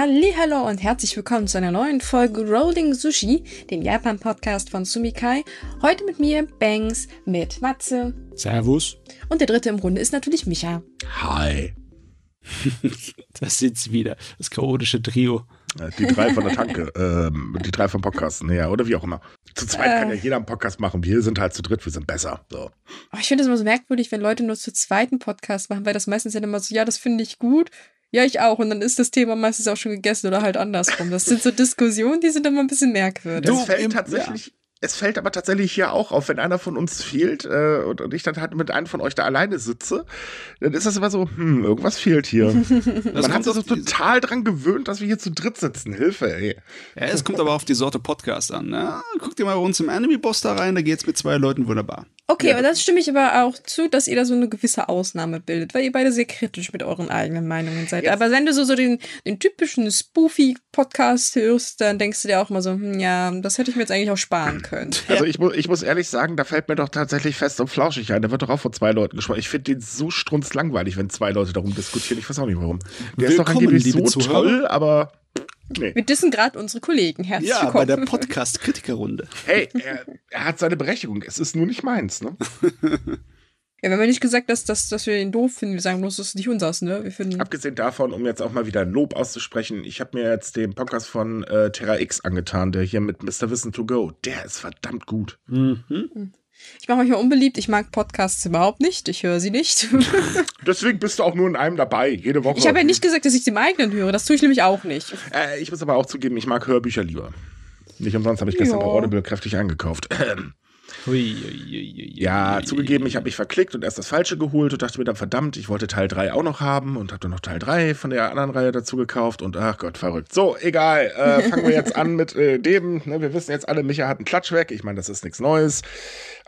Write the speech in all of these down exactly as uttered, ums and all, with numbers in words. Hallihallo und herzlich willkommen zu einer neuen Folge Rolling Sushi, dem Japan-Podcast von Sumikai. Heute mit mir, Banks, mit Matze. Servus. Und der dritte im Runde ist natürlich Micha. Hi. Das sind's wieder, das chaotische Trio. Die drei von der Tanke, ähm, die drei vom Podcast, naja, oder wie auch immer. Zu zweit äh, kann ja jeder einen Podcast machen, wir sind halt zu dritt, wir sind besser. So. Oh, ich finde das immer so merkwürdig, wenn Leute nur zu zweit einen Podcast machen, weil das meistens ja immer so, ja, das finde ich gut, ja, ich auch. Und dann ist das Thema meistens auch schon gegessen oder halt andersrum. Das sind so Diskussionen, die sind immer ein bisschen merkwürdig. Das fällt tatsächlich... Ja. Es fällt aber tatsächlich hier auch auf, wenn einer von uns fehlt äh, und, und ich dann halt mit einem von euch da alleine sitze, dann ist das immer so, hm, irgendwas fehlt hier. Man hat sich also total dran gewöhnt, dass wir hier zu dritt sitzen. Hilfe, ey. Ja, es kommt aber auf die Sorte Podcast an. Ne? Guck dir mal bei uns im Anime-Boss da rein, da geht's mit zwei Leuten wunderbar. Okay, aber das stimme ich aber auch zu, dass ihr da so eine gewisse Ausnahme bildet, weil ihr beide sehr kritisch mit euren eigenen Meinungen seid. Jetzt. Aber wenn du so, so den, den typischen Spoofy-Podcast hörst, dann denkst du dir auch mal so, hm, ja, das hätte ich mir jetzt eigentlich auch sparen können. Also ich, mu- ich muss ehrlich sagen, da fällt mir doch tatsächlich Fest und Flauschig ein. Da wird doch auch von zwei Leuten gesprochen. Ich finde den so strunzlangweilig, wenn zwei Leute darum diskutieren. Ich weiß auch nicht, warum. Der Willkommen, ist doch angeblich so Zuhörer. Toll, aber... Nee. Wir dissen gerade unsere Kollegen. Herzlich willkommen. Ja, bei der Podcast-Kritiker-Runde. Hey, er, er hat seine Berechtigung. Es ist nur nicht meins, ne? Ja, wir haben ja nicht gesagt, dass, dass, dass wir ihn doof finden. Wir sagen bloß, das ist nicht unseres, ne? Wir finden Abgesehen davon, um jetzt auch mal wieder ein Lob auszusprechen, ich habe mir jetzt den Podcast von äh, Terra X angetan, der hier mit Mister Wissen to go. Der ist verdammt gut. Mhm. Mhm. Ich mache mich mal unbeliebt, ich mag Podcasts überhaupt nicht, ich höre sie nicht. Deswegen bist du auch nur in einem dabei, jede Woche. Ich habe ja nicht gesagt, dass ich den eigenen höre, das tue ich nämlich auch nicht. Äh, ich muss aber auch zugeben, ich mag Hörbücher lieber. Nicht umsonst habe ich gestern jo. bei Audible kräftig eingekauft. Ui, ui, ui, ja, ui, zugegeben, ich habe mich verklickt und erst das Falsche geholt und dachte mir dann, verdammt, ich wollte Teil drei auch noch haben und habe dann noch Teil drei von der anderen Reihe dazu gekauft und ach Gott, verrückt. So, egal, äh, fangen wir jetzt an mit äh, dem, ne, wir wissen jetzt alle, Micha hat einen Klatsch weg, ich meine, das ist nichts Neues.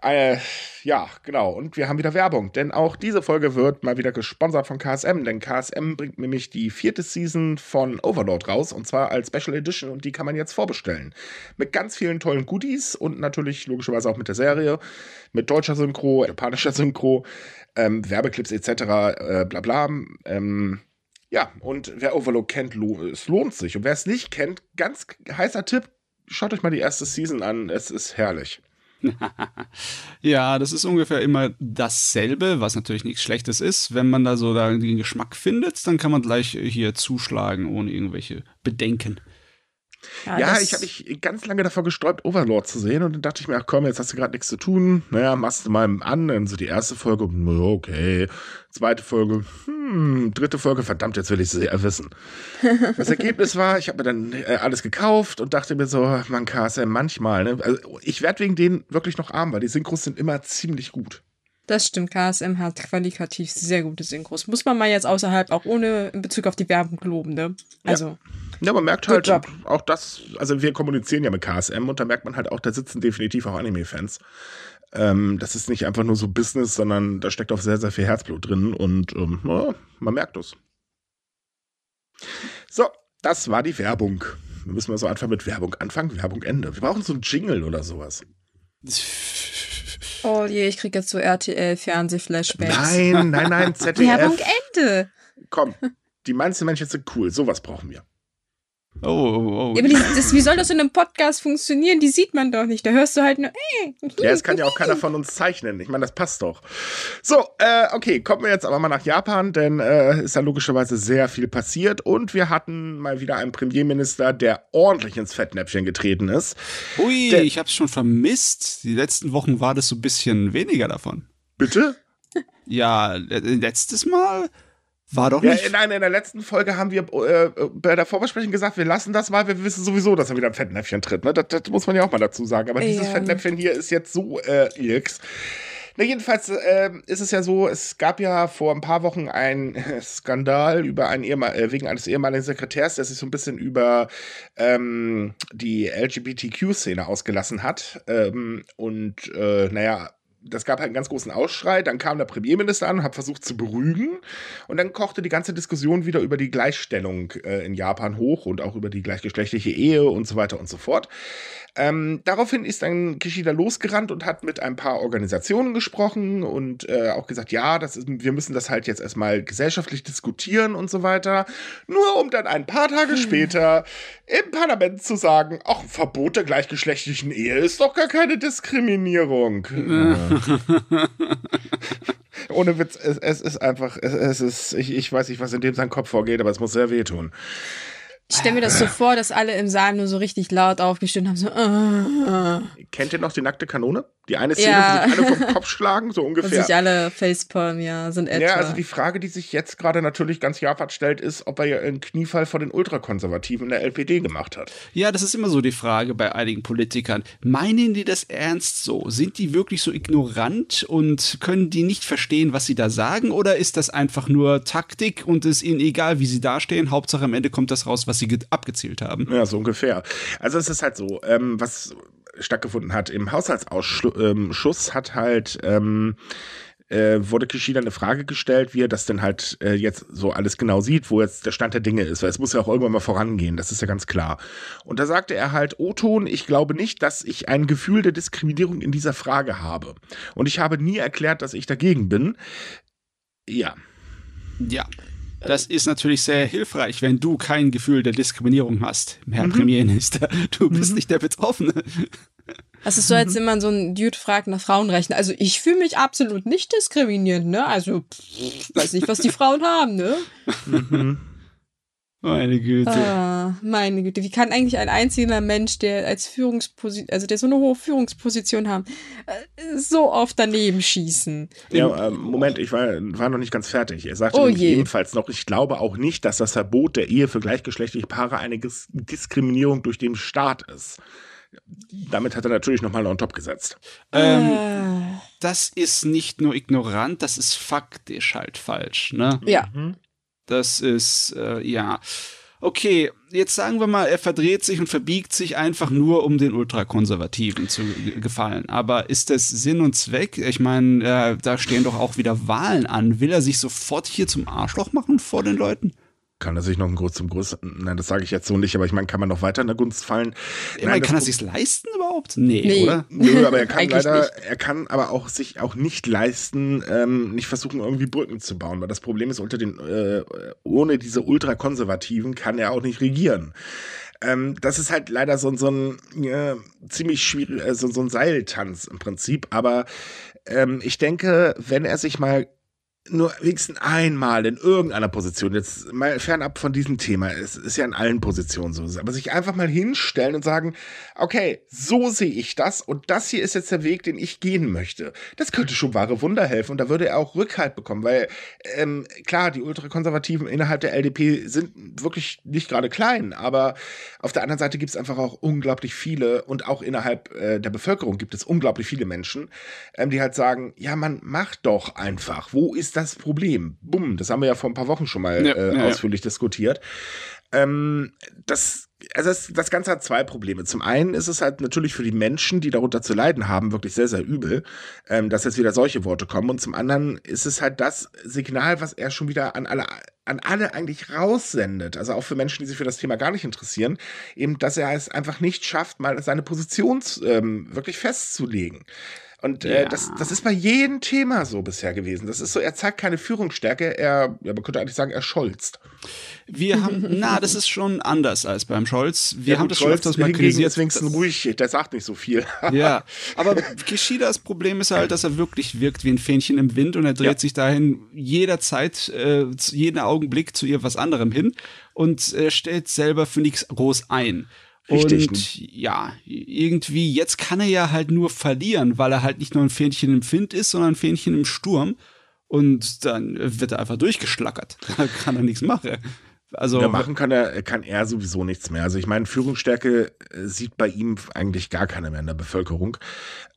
Äh, ja, genau, und wir haben wieder Werbung, denn auch diese Folge wird mal wieder gesponsert von K S M, denn K S M bringt nämlich die vierte Season von Overlord raus und zwar als Special Edition und die kann man jetzt vorbestellen. Mit ganz vielen tollen Goodies und natürlich logischerweise auch mit der Serie, mit deutscher Synchro, japanischer Synchro, ähm, Werbeclips et cetera, äh, bla bla. Ähm, ja, und wer Overlord kennt, lo- es lohnt sich. Und wer es nicht kennt, ganz heißer Tipp, schaut euch mal die erste Season an, es ist herrlich. Ja, das ist ungefähr immer dasselbe, was natürlich nichts Schlechtes ist. Wenn man da so da den Geschmack findet, dann kann man gleich hier zuschlagen, ohne irgendwelche Bedenken. Ja, ja ich habe mich ganz lange davor gesträubt, Overlord zu sehen und dann dachte ich mir, ach komm, jetzt hast du gerade nichts zu tun, naja, machst du mal an, dann so die erste Folge, okay, zweite Folge, hm, dritte Folge, verdammt, jetzt will ich sie wissen. Das Ergebnis war, ich habe mir dann äh, alles gekauft und dachte mir so, man kann es ja manchmal, ne? Also, ich werde wegen denen wirklich noch arm, weil die Synchros sind immer ziemlich gut. Das stimmt, K S M hat qualitativ sehr gute Synchros. Muss man mal jetzt außerhalb auch ohne in Bezug auf die Werbung loben, ne? Also, ja. ja, man merkt halt Job. auch das, also wir kommunizieren ja mit K S M und da merkt man halt auch, da sitzen definitiv auch Anime-Fans. Ähm, das ist nicht einfach nur so Business, sondern da steckt auch sehr, sehr viel Herzblut drin und ähm, ja, man merkt es. So, das war die Werbung. Wir müssen mal so anfangen mit Werbung. Anfang, Werbung, Ende. Wir brauchen so einen Jingle oder sowas. Oh je, ich krieg jetzt so R T L-Fernseh-Flashbacks. Nein, nein, nein, Z D F. Werbung Ende. Komm, die meisten Menschen sind cool, sowas brauchen wir. Oh, oh, oh. Ja, aber die, das, wie soll das in einem Podcast funktionieren? Die sieht man doch nicht, da hörst du halt nur ey. Ja, das kann ja auch keiner von uns zeichnen, ich meine, das passt doch. So, äh, okay, kommen wir jetzt aber mal nach Japan, denn äh, ist ja logischerweise sehr viel passiert und wir hatten mal wieder einen Premierminister, der ordentlich ins Fettnäpfchen getreten ist. Ui, der, ich hab's schon vermisst, die letzten Wochen war das so ein bisschen weniger davon. Bitte? Ja, letztes Mal... War doch nicht. Ja, nein, in der letzten Folge haben wir äh, bei der Vorbesprechung gesagt, wir lassen das mal, wir wissen sowieso, dass er wieder ein Fettnäpfchen tritt. Ne? Das, das muss man ja auch mal dazu sagen. Aber ja. Dieses Fettnäpfchen hier ist jetzt so äh, irks. Na, jedenfalls äh, ist es ja so, es gab ja vor ein paar Wochen einen Skandal über einen Ehemal- wegen eines ehemaligen Sekretärs, der sich so ein bisschen über ähm, die L G B T Q-Szene ausgelassen hat. Ähm, und äh, naja, das gab halt einen ganz großen Ausschrei, dann kam der Premierminister an und hat versucht zu berügen und dann kochte die ganze Diskussion wieder über die Gleichstellung äh, in Japan hoch und auch über die gleichgeschlechtliche Ehe und so weiter und so fort. Ähm, daraufhin ist dann Kishida losgerannt und hat mit ein paar Organisationen gesprochen und äh, auch gesagt, ja, das ist, wir müssen das halt jetzt erstmal gesellschaftlich diskutieren und so weiter, nur um dann ein paar Tage hm. später im Parlament zu sagen, ach, Verbot der gleichgeschlechtlichen Ehe ist doch gar keine Diskriminierung. Ja. Ohne Witz, es, es ist einfach, es, es ist, ich, ich weiß nicht, was in dem sein Kopf vorgeht, aber es muss sehr wehtun. Ich stelle mir das so vor, dass alle im Saal nur so richtig laut aufgestimmt haben. So, uh, uh. Kennt ihr noch die nackte Kanone? Die eine Szene, ja. Wo sich alle vom Kopf schlagen, so ungefähr. Und sich alle Facepalm, ja, sind etwa. Ja, also die Frage, die sich jetzt gerade natürlich ganz Japan stellt, ist, ob er ja einen Kniefall vor den Ultrakonservativen in der L P D gemacht hat. Ja, das ist immer so die Frage bei einigen Politikern. Meinen die das ernst so? Sind die wirklich so ignorant und können die nicht verstehen, was sie da sagen? Oder ist das einfach nur Taktik und ist ihnen egal, wie sie dastehen? Hauptsache am Ende kommt das raus, was sie abgezielt haben. Ja, so ungefähr. Also es ist halt so, ähm, was stattgefunden hat im Haushaltsausschuss, hat halt ähm, äh, wurde Kishida eine Frage gestellt, wie er das denn halt äh, jetzt so alles genau sieht, wo jetzt der Stand der Dinge ist, weil es muss ja auch irgendwann mal vorangehen, das ist ja ganz klar. Und da sagte er halt, O-Ton, ich glaube nicht, dass ich ein Gefühl der Diskriminierung in dieser Frage habe. Und ich habe nie erklärt, dass ich dagegen bin. Ja. Ja. Das ist natürlich sehr hilfreich, wenn du kein Gefühl der Diskriminierung hast, Herr mhm. Premierminister. Du bist mhm. nicht der Betroffene. Das ist so, als wenn man so einen Dude fragt nach Frauenrechten. Also ich fühle mich absolut nicht diskriminiert, ne? Also ich weiß nicht, was die Frauen haben, ne? Mhm. Meine Güte. Ah, meine Güte. Wie kann eigentlich ein einzelner Mensch, der als Führungsposition, also der so eine hohe Führungsposition haben, so oft daneben schießen? Ja, ähm, Moment, ich war, war noch nicht ganz fertig. Er sagte oh jedenfalls noch, ich glaube auch nicht, dass das Verbot der Ehe für gleichgeschlechtliche Paare eine Gis- Diskriminierung durch den Staat ist. Damit hat er natürlich nochmal on top gesetzt. Ähm, äh. Das ist nicht nur ignorant, das ist faktisch halt falsch, ne? Ja. Mhm. Das ist, äh, ja. Okay, jetzt sagen wir mal, er verdreht sich und verbiegt sich einfach nur, um den Ultrakonservativen zu g- gefallen. Aber ist das Sinn und Zweck? Ich meine, äh, da stehen doch auch wieder Wahlen an. Will er sich sofort hier zum Arschloch machen vor den Leuten? Kann er sich noch ein Groß zum Groß... Nein, das sage ich jetzt so nicht, aber ich meine, kann man noch weiter in der Gunst fallen? Ich meine, kann er sich's leisten überhaupt? Nee, nee. Oder? Nö, aber er kann leider, nicht. Er kann aber auch sich auch nicht leisten, ähm, nicht versuchen, irgendwie Brücken zu bauen, weil das Problem ist, unter den, äh, ohne diese Ultrakonservativen kann er auch nicht regieren. Ähm, das ist halt leider so, so ein äh, ziemlich schwierig, äh, so, so ein Seiltanz im Prinzip, aber ähm, ich denke, wenn er sich mal nur wenigstens einmal in irgendeiner Position, jetzt mal fernab von diesem Thema, es ist ja in allen Positionen so, aber sich einfach mal hinstellen und sagen, okay, so sehe ich das und das hier ist jetzt der Weg, den ich gehen möchte. Das könnte schon wahre Wunder helfen und da würde er auch Rückhalt bekommen, weil ähm, klar, die Ultrakonservativen innerhalb der L D P sind wirklich nicht gerade klein, aber auf der anderen Seite gibt es einfach auch unglaublich viele und auch innerhalb äh, der Bevölkerung gibt es unglaublich viele Menschen, ähm, die halt sagen, ja, man macht doch einfach, wo ist das Problem? Bumm, das haben wir ja vor ein paar Wochen schon mal ja, äh, ja, ausführlich ja. diskutiert. Ähm, das, also das, das Ganze hat zwei Probleme. Zum einen ist es halt natürlich für die Menschen, die darunter zu leiden haben, wirklich sehr, sehr übel, ähm, dass jetzt wieder solche Worte kommen. Und zum anderen ist es halt das Signal, was er schon wieder an alle, an alle eigentlich raussendet. Also auch für Menschen, die sich für das Thema gar nicht interessieren, eben, dass er es einfach nicht schafft, mal seine Position ähm, wirklich festzulegen. Und äh, ja. das, das ist bei jedem Thema so bisher gewesen. Das ist so, er zeigt keine Führungsstärke, er, ja, man könnte eigentlich sagen, er scholzt. Wir haben, na, das ist schon anders als beim Scholz. Wir ja, haben das Scholz schon öfters mal kritisiert. Deswegen ist ruhig, der sagt nicht so viel. Ja, aber Kishidas Problem ist halt, dass er wirklich wirkt wie ein Fähnchen im Wind und er dreht ja. sich dahin jederzeit, äh, jeden Augenblick zu ihr was anderem hin und äh, stellt selber für nichts groß ein. Richtig. Und ja, irgendwie, jetzt kann er ja halt nur verlieren, weil er halt nicht nur ein Fähnchen im Wind ist, sondern ein Fähnchen im Sturm. Und dann wird er einfach durchgeschlackert. Da kann er nichts machen. Also ja, machen kann er, kann er sowieso nichts mehr. Also ich meine, Führungsstärke sieht bei ihm eigentlich gar keiner mehr in der Bevölkerung.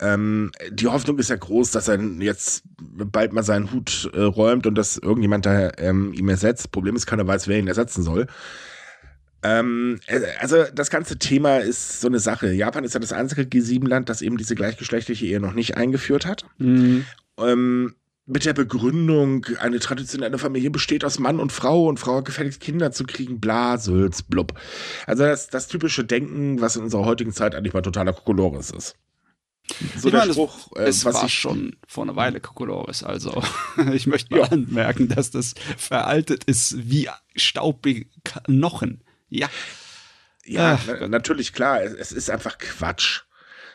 Ähm, die Hoffnung ist ja groß, dass er jetzt bald mal seinen Hut äh, räumt und dass irgendjemand da ähm, ihm ersetzt. Problem ist, keiner weiß, wer ihn ersetzen soll. Ähm, also das ganze Thema ist so eine Sache. Japan ist ja das einzige G sieben Land, das eben diese gleichgeschlechtliche Ehe noch nicht eingeführt hat. Mhm. Ähm, mit der Begründung, eine traditionelle Familie besteht aus Mann und Frau und Frau hat gefälligst Kinder zu kriegen, bla, Sülz, blub. Also das, das typische Denken, was in unserer heutigen Zeit eigentlich mal totaler Kokolores ist. So ich der meine, Spruch, es, äh, es war ich, schon vor einer Weile Kokolores, also ich möchte mal ja. anmerken, dass das veraltet ist wie staubige Knochen. Ja, ja Ach, na, natürlich, klar, es, es ist einfach Quatsch.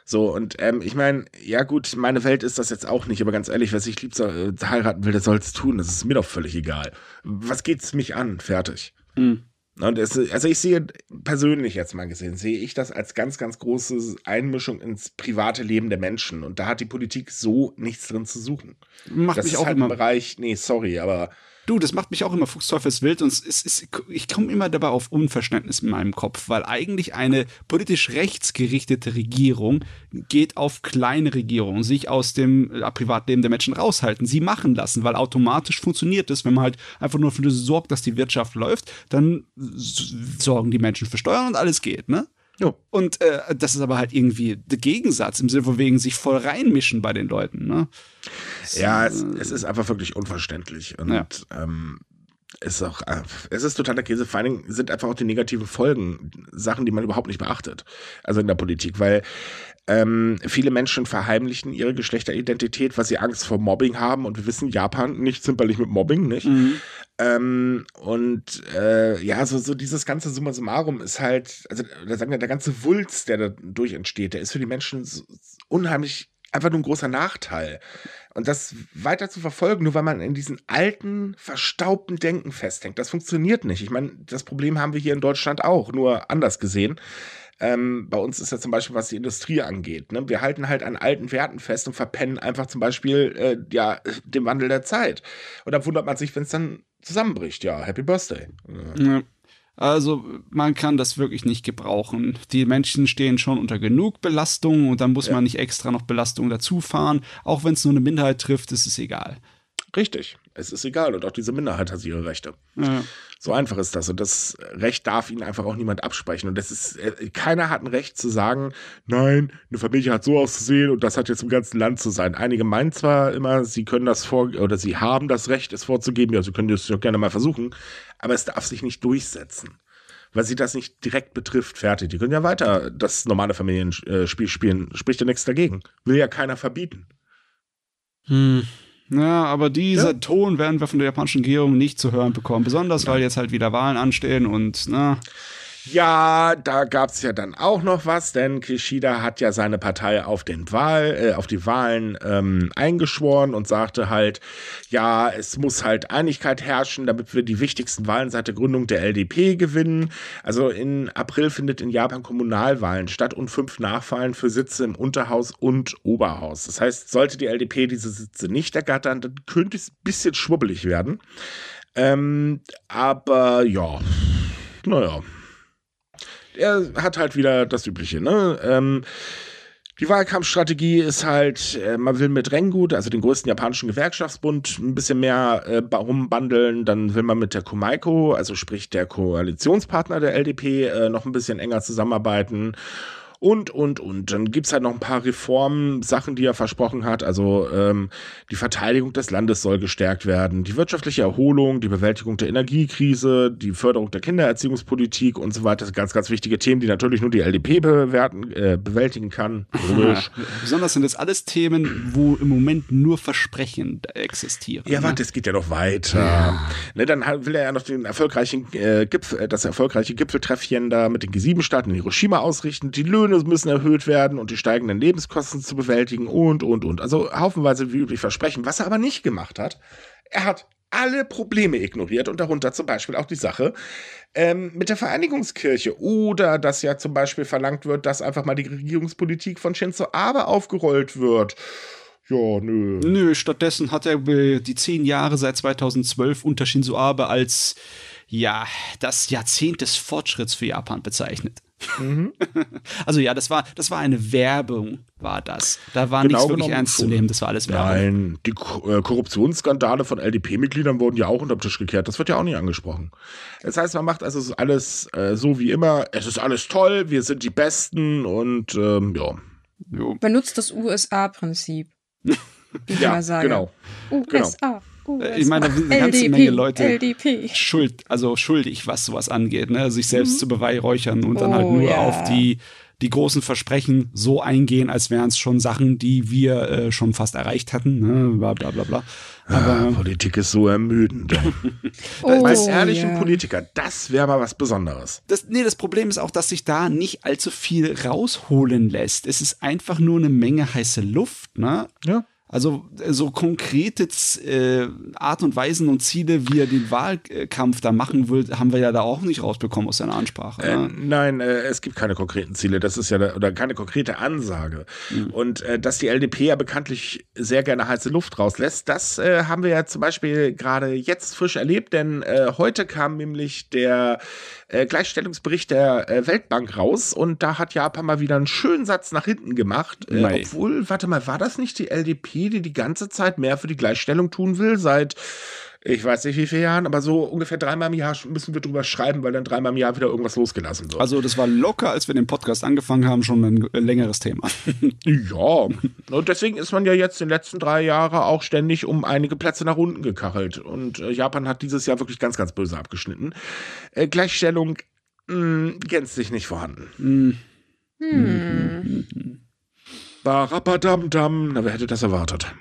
So, und ähm, ich meine, ja gut, meine Welt ist das jetzt auch nicht, aber ganz ehrlich, wer sich lieb äh, heiraten will, der soll es tun, das ist mir doch völlig egal. Was geht's mich an? Fertig. Mhm. Und es, also ich sehe, persönlich jetzt mal gesehen, sehe ich das als ganz, ganz große Einmischung ins private Leben der Menschen. Und da hat die Politik so nichts drin zu suchen. Macht das mich ist auch halt immer im Bereich, nee, sorry, aber du, das macht mich auch immer fuchsteufelswild und es ist, ich komme immer dabei auf Unverständnis in meinem Kopf, weil eigentlich eine politisch rechtsgerichtete Regierung geht auf kleine Regierungen, sich aus dem Privatleben der Menschen raushalten, sie machen lassen, weil automatisch funktioniert es, wenn man halt einfach nur dafür sorgt, dass die Wirtschaft läuft, dann sorgen die Menschen für Steuern und alles geht, ne? Jo. Und äh, das ist aber halt irgendwie der Gegensatz, im Sinne von wegen sich voll reinmischen bei den Leuten. Ne? So. Ja, es, es ist einfach wirklich unverständlich. Und ja. ähm, ist auch, es ist totaler Käse. Vor allen Dingen sind einfach auch die negativen Folgen, Sachen, die man überhaupt nicht beachtet. Also in der Politik, weil ähm, viele Menschen verheimlichen ihre Geschlechteridentität, weil sie Angst vor Mobbing haben. Und wir wissen, Japan nicht zimperlich mit Mobbing, nicht? Mhm. Ähm, und äh, ja, so, so dieses ganze Summa summarum ist halt, also da sagen wir, der ganze Wulst, der dadurch entsteht, der ist für die Menschen so unheimlich einfach nur ein großer Nachteil. Und das weiter zu verfolgen, nur weil man in diesen alten, verstaubten Denken festhängt, das funktioniert nicht. Ich meine, das Problem haben wir hier in Deutschland auch, nur anders gesehen. Ähm, bei uns ist ja zum Beispiel, was die Industrie angeht, ne? Wir halten halt an alten Werten fest und verpennen einfach zum Beispiel äh, ja, den Wandel der Zeit. Und da wundert man sich, wenn es dann zusammenbricht. Ja, Happy Birthday. Ja. Also man kann das wirklich nicht gebrauchen. Die Menschen stehen schon unter genug Belastung und dann muss ja. man nicht extra noch Belastung dazu fahren. Auch wenn es nur eine Minderheit trifft, ist es egal. Richtig, es ist egal und auch diese Minderheit hat ihre Rechte. Ja. So einfach ist das und das Recht darf ihnen einfach auch niemand absprechen und das ist, keiner hat ein Recht zu sagen, nein, eine Familie hat so auszusehen und das hat jetzt im ganzen Land zu sein. Einige meinen zwar immer, sie können das vor, oder sie haben das Recht, es vorzugeben, ja, sie können das doch gerne mal versuchen, aber es darf sich nicht durchsetzen, weil sie das nicht direkt betrifft, fertig. Die können ja weiter das normale Familienspiel spielen, spricht ja nichts dagegen, will ja keiner verbieten. Hm. Ja, aber dieser ja. Ton werden wir von der japanischen Regierung nicht zu hören bekommen. Besonders, ja. weil jetzt halt wieder Wahlen anstehen und, na. Ja, da gab's ja dann auch noch was, denn Kishida hat ja seine Partei auf den Wahl, äh, auf die Wahlen ähm, eingeschworen und sagte halt, ja, es muss halt Einigkeit herrschen, damit wir die wichtigsten Wahlen seit der Gründung der L D P gewinnen. Also im April findet in Japan Kommunalwahlen statt und fünf Nachwahlen für Sitze im Unterhaus und Oberhaus. Das heißt, sollte die L D P diese Sitze nicht ergattern, dann könnte es ein bisschen schwubbelig werden. Ähm, aber ja, naja. Er hat halt wieder das Übliche, ne? Ähm, die Wahlkampfstrategie ist halt, äh, man will mit Rengut, also den größten japanischen Gewerkschaftsbund, ein bisschen mehr äh, rumbandeln. Dann will man mit der Komeito, also sprich der Koalitionspartner der L D P, äh, noch ein bisschen enger zusammenarbeiten. Und, und, und. Dann gibt es halt noch ein paar Reformen, Sachen, die er versprochen hat. Also ähm, die Verteidigung des Landes soll gestärkt werden, die wirtschaftliche Erholung, die Bewältigung der Energiekrise, die Förderung der Kindererziehungspolitik und so weiter. Das sind ganz, ganz wichtige Themen, die natürlich nur die L D P bewerten, äh, bewältigen kann. Ja, besonders sind das alles Themen, wo im Moment nur Versprechen existieren. Ja, ne? Warte, es geht ja noch weiter. Ja. Ne, dann will er ja noch den erfolgreichen, äh, Gipfel, das erfolgreiche Gipfeltreffchen da mit den G sieben Staaten in Hiroshima ausrichten, die Löhne müssen erhöht werden und die steigenden Lebenskosten zu bewältigen und, und, und. Also haufenweise wie üblich Versprechen. Was er aber nicht gemacht hat, er hat alle Probleme ignoriert und darunter zum Beispiel auch die Sache ähm, mit der Vereinigungskirche oder dass ja zum Beispiel verlangt wird, dass einfach mal die Regierungspolitik von Shinzo Abe aufgerollt wird. Ja, nö. Nö, stattdessen hat er die zehn Jahre seit zweitausendzwölf unter Shinzo Abe als ja, das Jahrzehnt des Fortschritts für Japan bezeichnet. Mhm. Also ja, das war, das war eine Werbung, war das. Da war genau nichts wirklich ernst zu nehmen, das war alles Werbung. Nein, die äh, Korruptionsskandale von L D P-Mitgliedern wurden ja auch unter den Tisch gekehrt. Das wird ja auch nicht angesprochen. Das heißt, man macht also alles äh, so wie immer. Es ist alles toll, wir sind die Besten und ähm, ja. Jo. Benutzt das U S A-Prinzip. Ja, genau. U S A. Ich meine, da sind eine ganze Menge Leute L D P. Schuld, also schuldig, was sowas angeht, ne? Sich selbst mhm. zu beweihräuchern und oh, dann halt nur yeah. auf die, die großen Versprechen so eingehen, als wären es schon Sachen, die wir äh, schon fast erreicht hatten, ne? Bla bla bla bla. Aber ah, Politik ist so ermüdend. Oh, bei ehrlichen yeah. Politikern, das wäre mal was Besonderes. Das, nee, das Problem ist auch, dass sich da nicht allzu viel rausholen lässt. Es ist einfach nur eine Menge heiße Luft, ne? Ja. Also so konkrete äh, Art und Weisen und Ziele, wie er den Wahlkampf da machen will, haben wir ja da auch nicht rausbekommen aus seiner Ansprache. Äh, ne? Nein, äh, es gibt keine konkreten Ziele, das ist ja da, oder keine konkrete Ansage. Mhm. Und äh, dass die L D P ja bekanntlich sehr gerne heiße Luft rauslässt, das äh, haben wir ja zum Beispiel gerade jetzt frisch erlebt, denn äh, heute kam nämlich der äh, Gleichstellungsbericht der äh, Weltbank raus und da hat Japan mal wieder einen schönen Satz nach hinten gemacht. Äh, obwohl, warte mal, war das nicht die L D P, die die ganze Zeit mehr für die Gleichstellung tun will, seit ich weiß nicht wie vielen Jahren, aber so ungefähr dreimal im Jahr müssen wir drüber schreiben, weil dann dreimal im Jahr wieder irgendwas losgelassen wird. Also das war locker, als wir den Podcast angefangen haben, schon ein längeres Thema. Ja, und deswegen ist man ja jetzt in den letzten drei Jahren auch ständig um einige Plätze nach unten gekachelt. Und Japan hat dieses Jahr wirklich ganz, ganz böse abgeschnitten. Äh, Gleichstellung mh, gänzlich nicht vorhanden. Hm. Hm. Na, wer hätte das erwartet?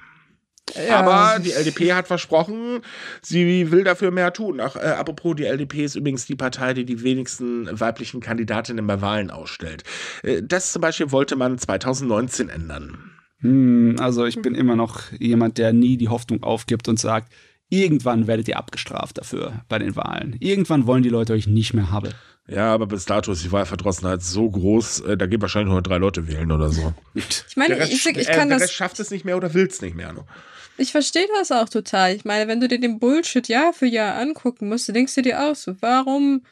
Ja. Aber die L D P hat versprochen, sie will dafür mehr tun. Ach, äh, apropos, die L D P ist übrigens die Partei, die die wenigsten weiblichen Kandidatinnen bei Wahlen ausstellt. Äh, das zum Beispiel wollte man zwanzig neunzehn ändern. Hm, also ich bin immer noch jemand, der nie die Hoffnung aufgibt und sagt, irgendwann werdet ihr abgestraft dafür bei den Wahlen. Irgendwann wollen die Leute euch nicht mehr haben. Ja, aber bis dato ist die Wahlverdrossenheit so groß, da gehen wahrscheinlich nur drei Leute wählen oder so. Ich meine, der Rest, ich, ich kann äh, der Rest das schafft es nicht mehr oder will es nicht mehr. Nur. Ich verstehe das auch total. Ich meine, wenn du dir den Bullshit Jahr für Jahr angucken musst, denkst du dir auch so, warum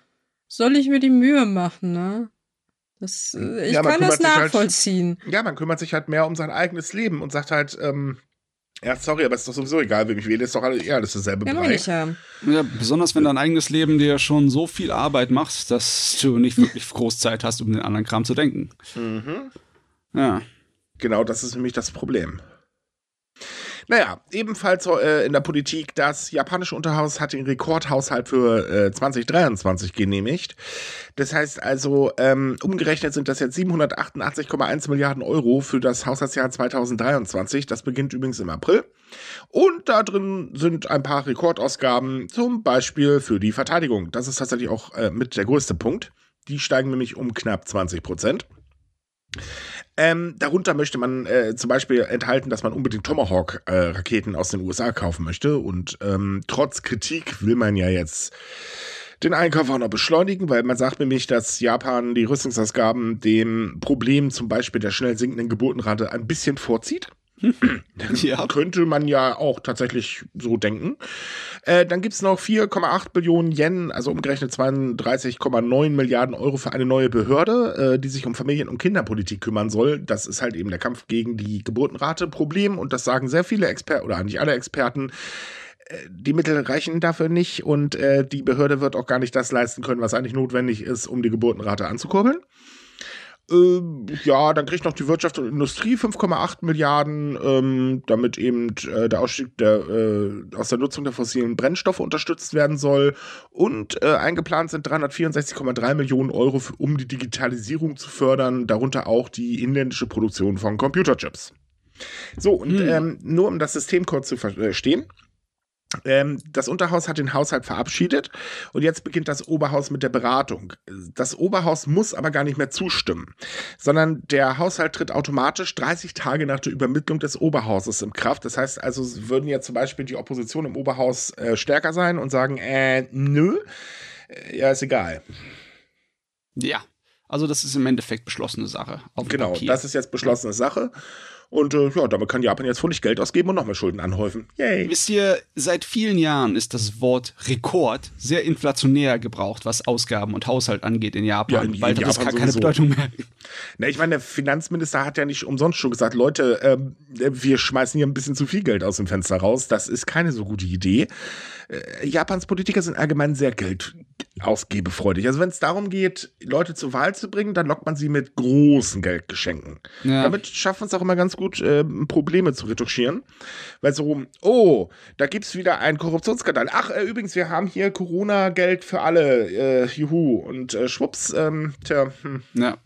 soll ich mir die Mühe machen, ne? Das, ich ja, kann das nachvollziehen. Halt, ja, man kümmert sich halt mehr um sein eigenes Leben und sagt halt, ähm, ja, sorry, aber es ist doch sowieso egal, wem ich wähle, ist doch alles, ja, das ist dasselbe Brei. Nicht, ja. Ja, besonders wenn dein eigenes Leben dir schon so viel Arbeit macht, dass du nicht wirklich groß Zeit hast, um den anderen Kram zu denken. Mhm. Ja. Genau, das ist nämlich das Problem. Naja, ebenfalls äh, in der Politik, das japanische Unterhaus hat den Rekordhaushalt für äh, zwanzig dreiundzwanzig genehmigt. Das heißt also, ähm, umgerechnet sind das jetzt siebenhundertachtundachtzig Komma eins Milliarden Euro für das Haushaltsjahr zwanzig dreiundzwanzig. Das beginnt übrigens im April. Und da drin sind ein paar Rekordausgaben, zum Beispiel für die Verteidigung. Das ist tatsächlich auch äh, mit der größte Punkt. Die steigen nämlich um knapp zwanzig Prozent. Ähm, darunter möchte man äh, zum Beispiel enthalten, dass man unbedingt Tomahawk-Raketen äh, aus den U S A kaufen möchte. Und ähm, trotz Kritik will man ja jetzt den Einkauf auch noch beschleunigen, weil man sagt nämlich, dass Japan die Rüstungsausgaben dem Problem zum Beispiel der schnell sinkenden Geburtenrate ein bisschen vorzieht. Ja. Könnte man ja auch tatsächlich so denken. Äh, dann gibt es noch vier Komma acht Billionen Yen, also umgerechnet zweiunddreißig Komma neun Milliarden Euro für eine neue Behörde, äh, die sich um Familien- und Kinderpolitik kümmern soll. Das ist halt eben der Kampf gegen die Geburtenrate-Problem und das sagen sehr viele Experten oder eigentlich alle Experten. Äh, die Mittel reichen dafür nicht und äh, die Behörde wird auch gar nicht das leisten können, was eigentlich notwendig ist, um die Geburtenrate anzukurbeln. Ja, dann kriegt noch die Wirtschaft und Industrie fünf Komma acht Milliarden, ähm, damit eben äh, der Ausstieg der, äh, aus der Nutzung der fossilen Brennstoffe unterstützt werden soll. Und äh, eingeplant sind dreihundertvierundsechzig Komma drei Millionen Euro, für, um die Digitalisierung zu fördern, darunter auch die inländische Produktion von Computerchips. So, und hm. ähm, nur um das System kurz zu verstehen. Ähm, das Unterhaus hat den Haushalt verabschiedet und jetzt beginnt das Oberhaus mit der Beratung. Das Oberhaus muss aber gar nicht mehr zustimmen, sondern der Haushalt tritt automatisch dreißig Tage nach der Übermittlung des Oberhauses in Kraft. Das heißt also, würden ja zum Beispiel die Opposition im Oberhaus äh, stärker sein und sagen, äh, nö, äh, ja, ist egal. Ja, also das ist im Endeffekt beschlossene Sache. Auf dem Papier. Genau, das ist jetzt beschlossene Sache. Und äh, ja, damit kann Japan jetzt völlig Geld ausgeben und noch mehr Schulden anhäufen. Yay. Wisst ihr, seit vielen Jahren ist das Wort Rekord sehr inflationär gebraucht, was Ausgaben und Haushalt angeht in Japan. Ja, in, weil in das Japan hat keine Bedeutung mehr. Na, ich meine, der Finanzminister hat ja nicht umsonst schon gesagt, Leute, äh, wir schmeißen hier ein bisschen zu viel Geld aus dem Fenster raus. Das ist keine so gute Idee. Äh, Japans Politiker sind allgemein sehr geldausgebefreudig. Also wenn es darum geht, Leute zur Wahl zu bringen, dann lockt man sie mit großen Geldgeschenken. Ja. Damit schaffen wir es auch immer ganz gut, äh, Probleme zu retuschieren. Weil so, oh, da gibt es wieder einen Korruptionsskandal. Ach, äh, übrigens, wir haben hier Corona-Geld für alle. Äh, juhu. Und äh, schwupps, ähm, tja. Hm. Ja.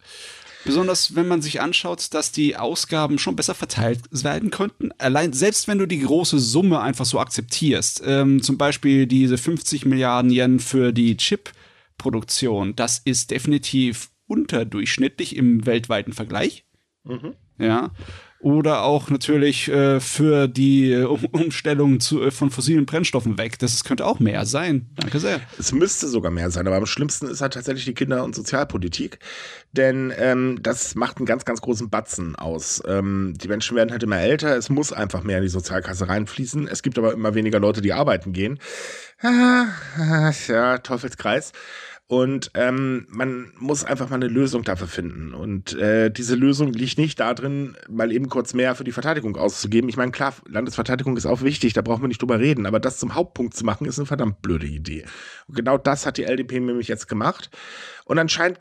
Besonders, wenn man sich anschaut, dass die Ausgaben schon besser verteilt werden könnten. Allein, selbst wenn du die große Summe einfach so akzeptierst, ähm, zum Beispiel diese fünfzig Milliarden Yen für die Chip-Produktion, das ist definitiv unterdurchschnittlich im weltweiten Vergleich. Mhm. Ja. Oder auch natürlich äh, für die äh, Umstellung zu, äh, von fossilen Brennstoffen weg. Das könnte auch mehr sein. Danke sehr. Es müsste sogar mehr sein, aber am schlimmsten ist halt tatsächlich die Kinder- und Sozialpolitik. Denn ähm, das macht einen ganz, ganz großen Batzen aus. Ähm, die Menschen werden halt immer älter. Es muss einfach mehr in die Sozialkasse reinfließen. Es gibt aber immer weniger Leute, die arbeiten gehen. Ja, Teufelskreis. Und ähm, man muss einfach mal eine Lösung dafür finden. Und äh, diese Lösung liegt nicht darin, mal eben kurz mehr für die Verteidigung auszugeben. Ich meine, klar, Landesverteidigung ist auch wichtig, da brauchen wir nicht drüber reden. Aber das zum Hauptpunkt zu machen, ist eine verdammt blöde Idee. Und genau das hat die L D P nämlich jetzt gemacht. Und anscheinend,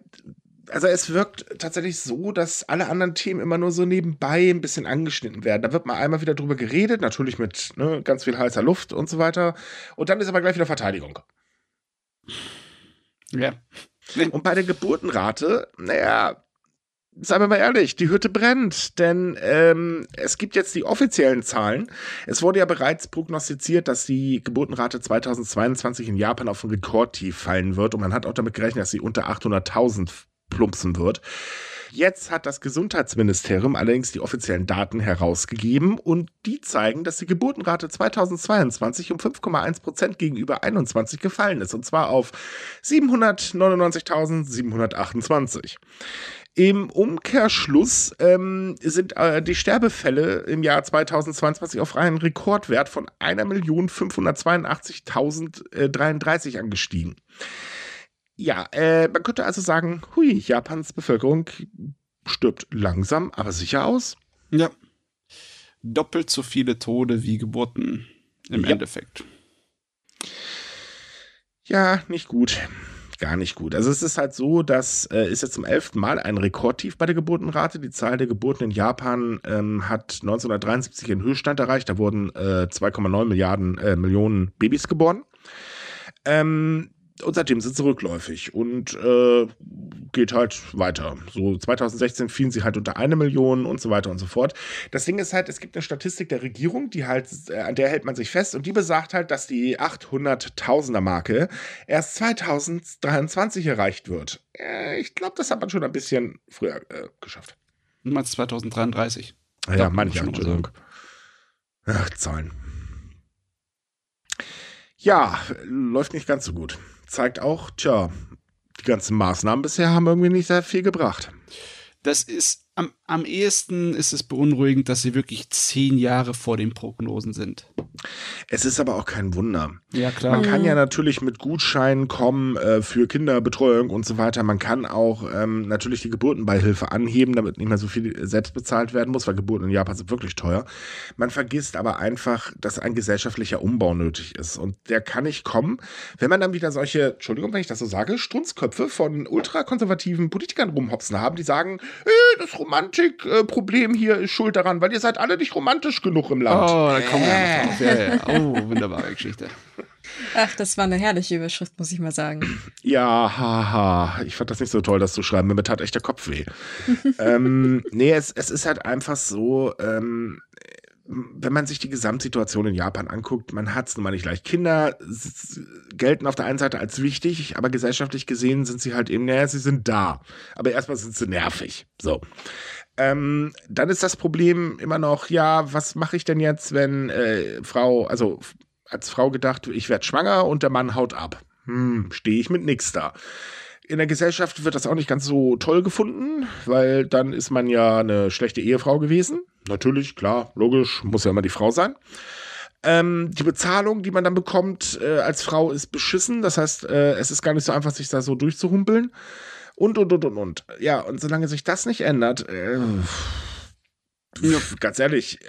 also es wirkt tatsächlich so, dass alle anderen Themen immer nur so nebenbei ein bisschen angeschnitten werden. Da wird mal einmal wieder drüber geredet, natürlich mit ne, ganz viel heißer Luft und so weiter. Und dann ist aber gleich wieder Verteidigung. Ja. Und bei der Geburtenrate, naja, seien wir mal ehrlich, die Hütte brennt, denn ähm, es gibt jetzt die offiziellen Zahlen. Es wurde ja bereits prognostiziert, dass die Geburtenrate zweitausendzweiundzwanzig in Japan auf ein Rekordtief fallen wird und man hat auch damit gerechnet, dass sie unter achthunderttausend plumpsen wird. Jetzt hat das Gesundheitsministerium allerdings die offiziellen Daten herausgegeben und die zeigen, dass die Geburtenrate zweitausendzweiundzwanzig um fünf Komma eins Prozent gegenüber einundzwanzig gefallen ist und zwar auf siebenhundertneunundneunzigtausendsiebenhundertachtundzwanzig. Im Umkehrschluss ähm, sind äh, die Sterbefälle im Jahr zweitausendzweiundzwanzig auf einen Rekordwert von eine Million fünfhundertzweiundachtzigtausenddreiunddreißig angestiegen. Ja, äh, man könnte also sagen, hui, Japans Bevölkerung stirbt langsam, aber sicher aus. Ja, doppelt so viele Tode wie Geburten im ja. Endeffekt. Ja, nicht gut. Gar nicht gut. Also es ist halt so, dass äh, ist jetzt zum elften Mal ein Rekordtief bei der Geburtenrate. Die Zahl der Geburten in Japan ähm, hat neunzehnhundertdreiundsiebzig den Höchststand erreicht. Da wurden äh, zwei Komma neun Milliarden äh, Millionen Babys geboren. Ähm, Und seitdem sind sie rückläufig und äh, geht halt weiter. So zweitausendsechzehn fielen sie halt unter eine Million und so weiter und so fort. Das Ding ist halt, es gibt eine Statistik der Regierung, die halt, äh, an der hält man sich fest und die besagt halt, dass die achthunderttausender-Marke erst zweitausenddreiundzwanzig erreicht wird. Äh, ich glaube, das hat man schon ein bisschen früher äh, geschafft. Du meinst zweitausenddreiunddreißig? Ja, ja meine ich, Entschuldigung. Ach, Zahlen. Ja, läuft nicht ganz so gut. Zeigt auch, tja, die ganzen Maßnahmen bisher haben irgendwie nicht sehr viel gebracht. Das ist, am, am ehesten ist es beunruhigend, dass sie wirklich zehn Jahre vor den Prognosen sind. Es ist aber auch kein Wunder. Ja, klar. Man kann ja natürlich mit Gutscheinen kommen äh, für Kinderbetreuung und so weiter. Man kann auch ähm, natürlich die Geburtenbeihilfe anheben, damit nicht mehr so viel selbst bezahlt werden muss, weil Geburten in Japan sind wirklich teuer. Man vergisst aber einfach, dass ein gesellschaftlicher Umbau nötig ist. Und der kann nicht kommen, wenn man dann wieder solche, Entschuldigung, wenn ich das so sage, Strunzköpfe von ultrakonservativen Politikern rumhopsen haben, die sagen, das Romantikproblem hier ist schuld daran, weil ihr seid alle nicht romantisch genug im Land. Oh, da kommen wir noch drauf. Ja, ja. Oh, wunderbare Geschichte. Ach, das war eine herrliche Überschrift, muss ich mal sagen. Ja, haha. Ich fand das nicht so toll, das zu schreiben. Mir tat echt der Kopf weh. ähm, nee, es, es ist halt einfach so, ähm, wenn man sich die Gesamtsituation in Japan anguckt, man hat es nun mal nicht leicht. Kinder gelten auf der einen Seite als wichtig, aber gesellschaftlich gesehen sind sie halt eben, naja, sie sind da. Aber erstmal sind sie nervig. So. Ähm, dann ist das Problem immer noch, ja, was mache ich denn jetzt, wenn äh, Frau, also als Frau gedacht, ich werde schwanger und der Mann haut ab. Hm, stehe ich mit nix da. In der Gesellschaft wird das auch nicht ganz so toll gefunden, weil dann ist man ja eine schlechte Ehefrau gewesen. natürlich, klar, logisch, muss ja immer die Frau sein. Ähm, die Bezahlung, die man dann bekommt äh, als Frau, ist beschissen. Das heißt, äh, es ist gar nicht so einfach, sich da so durchzuhumpeln. Und, und, und, und, und. Ja, und solange sich das nicht ändert, äh, ja. Ganz ehrlich,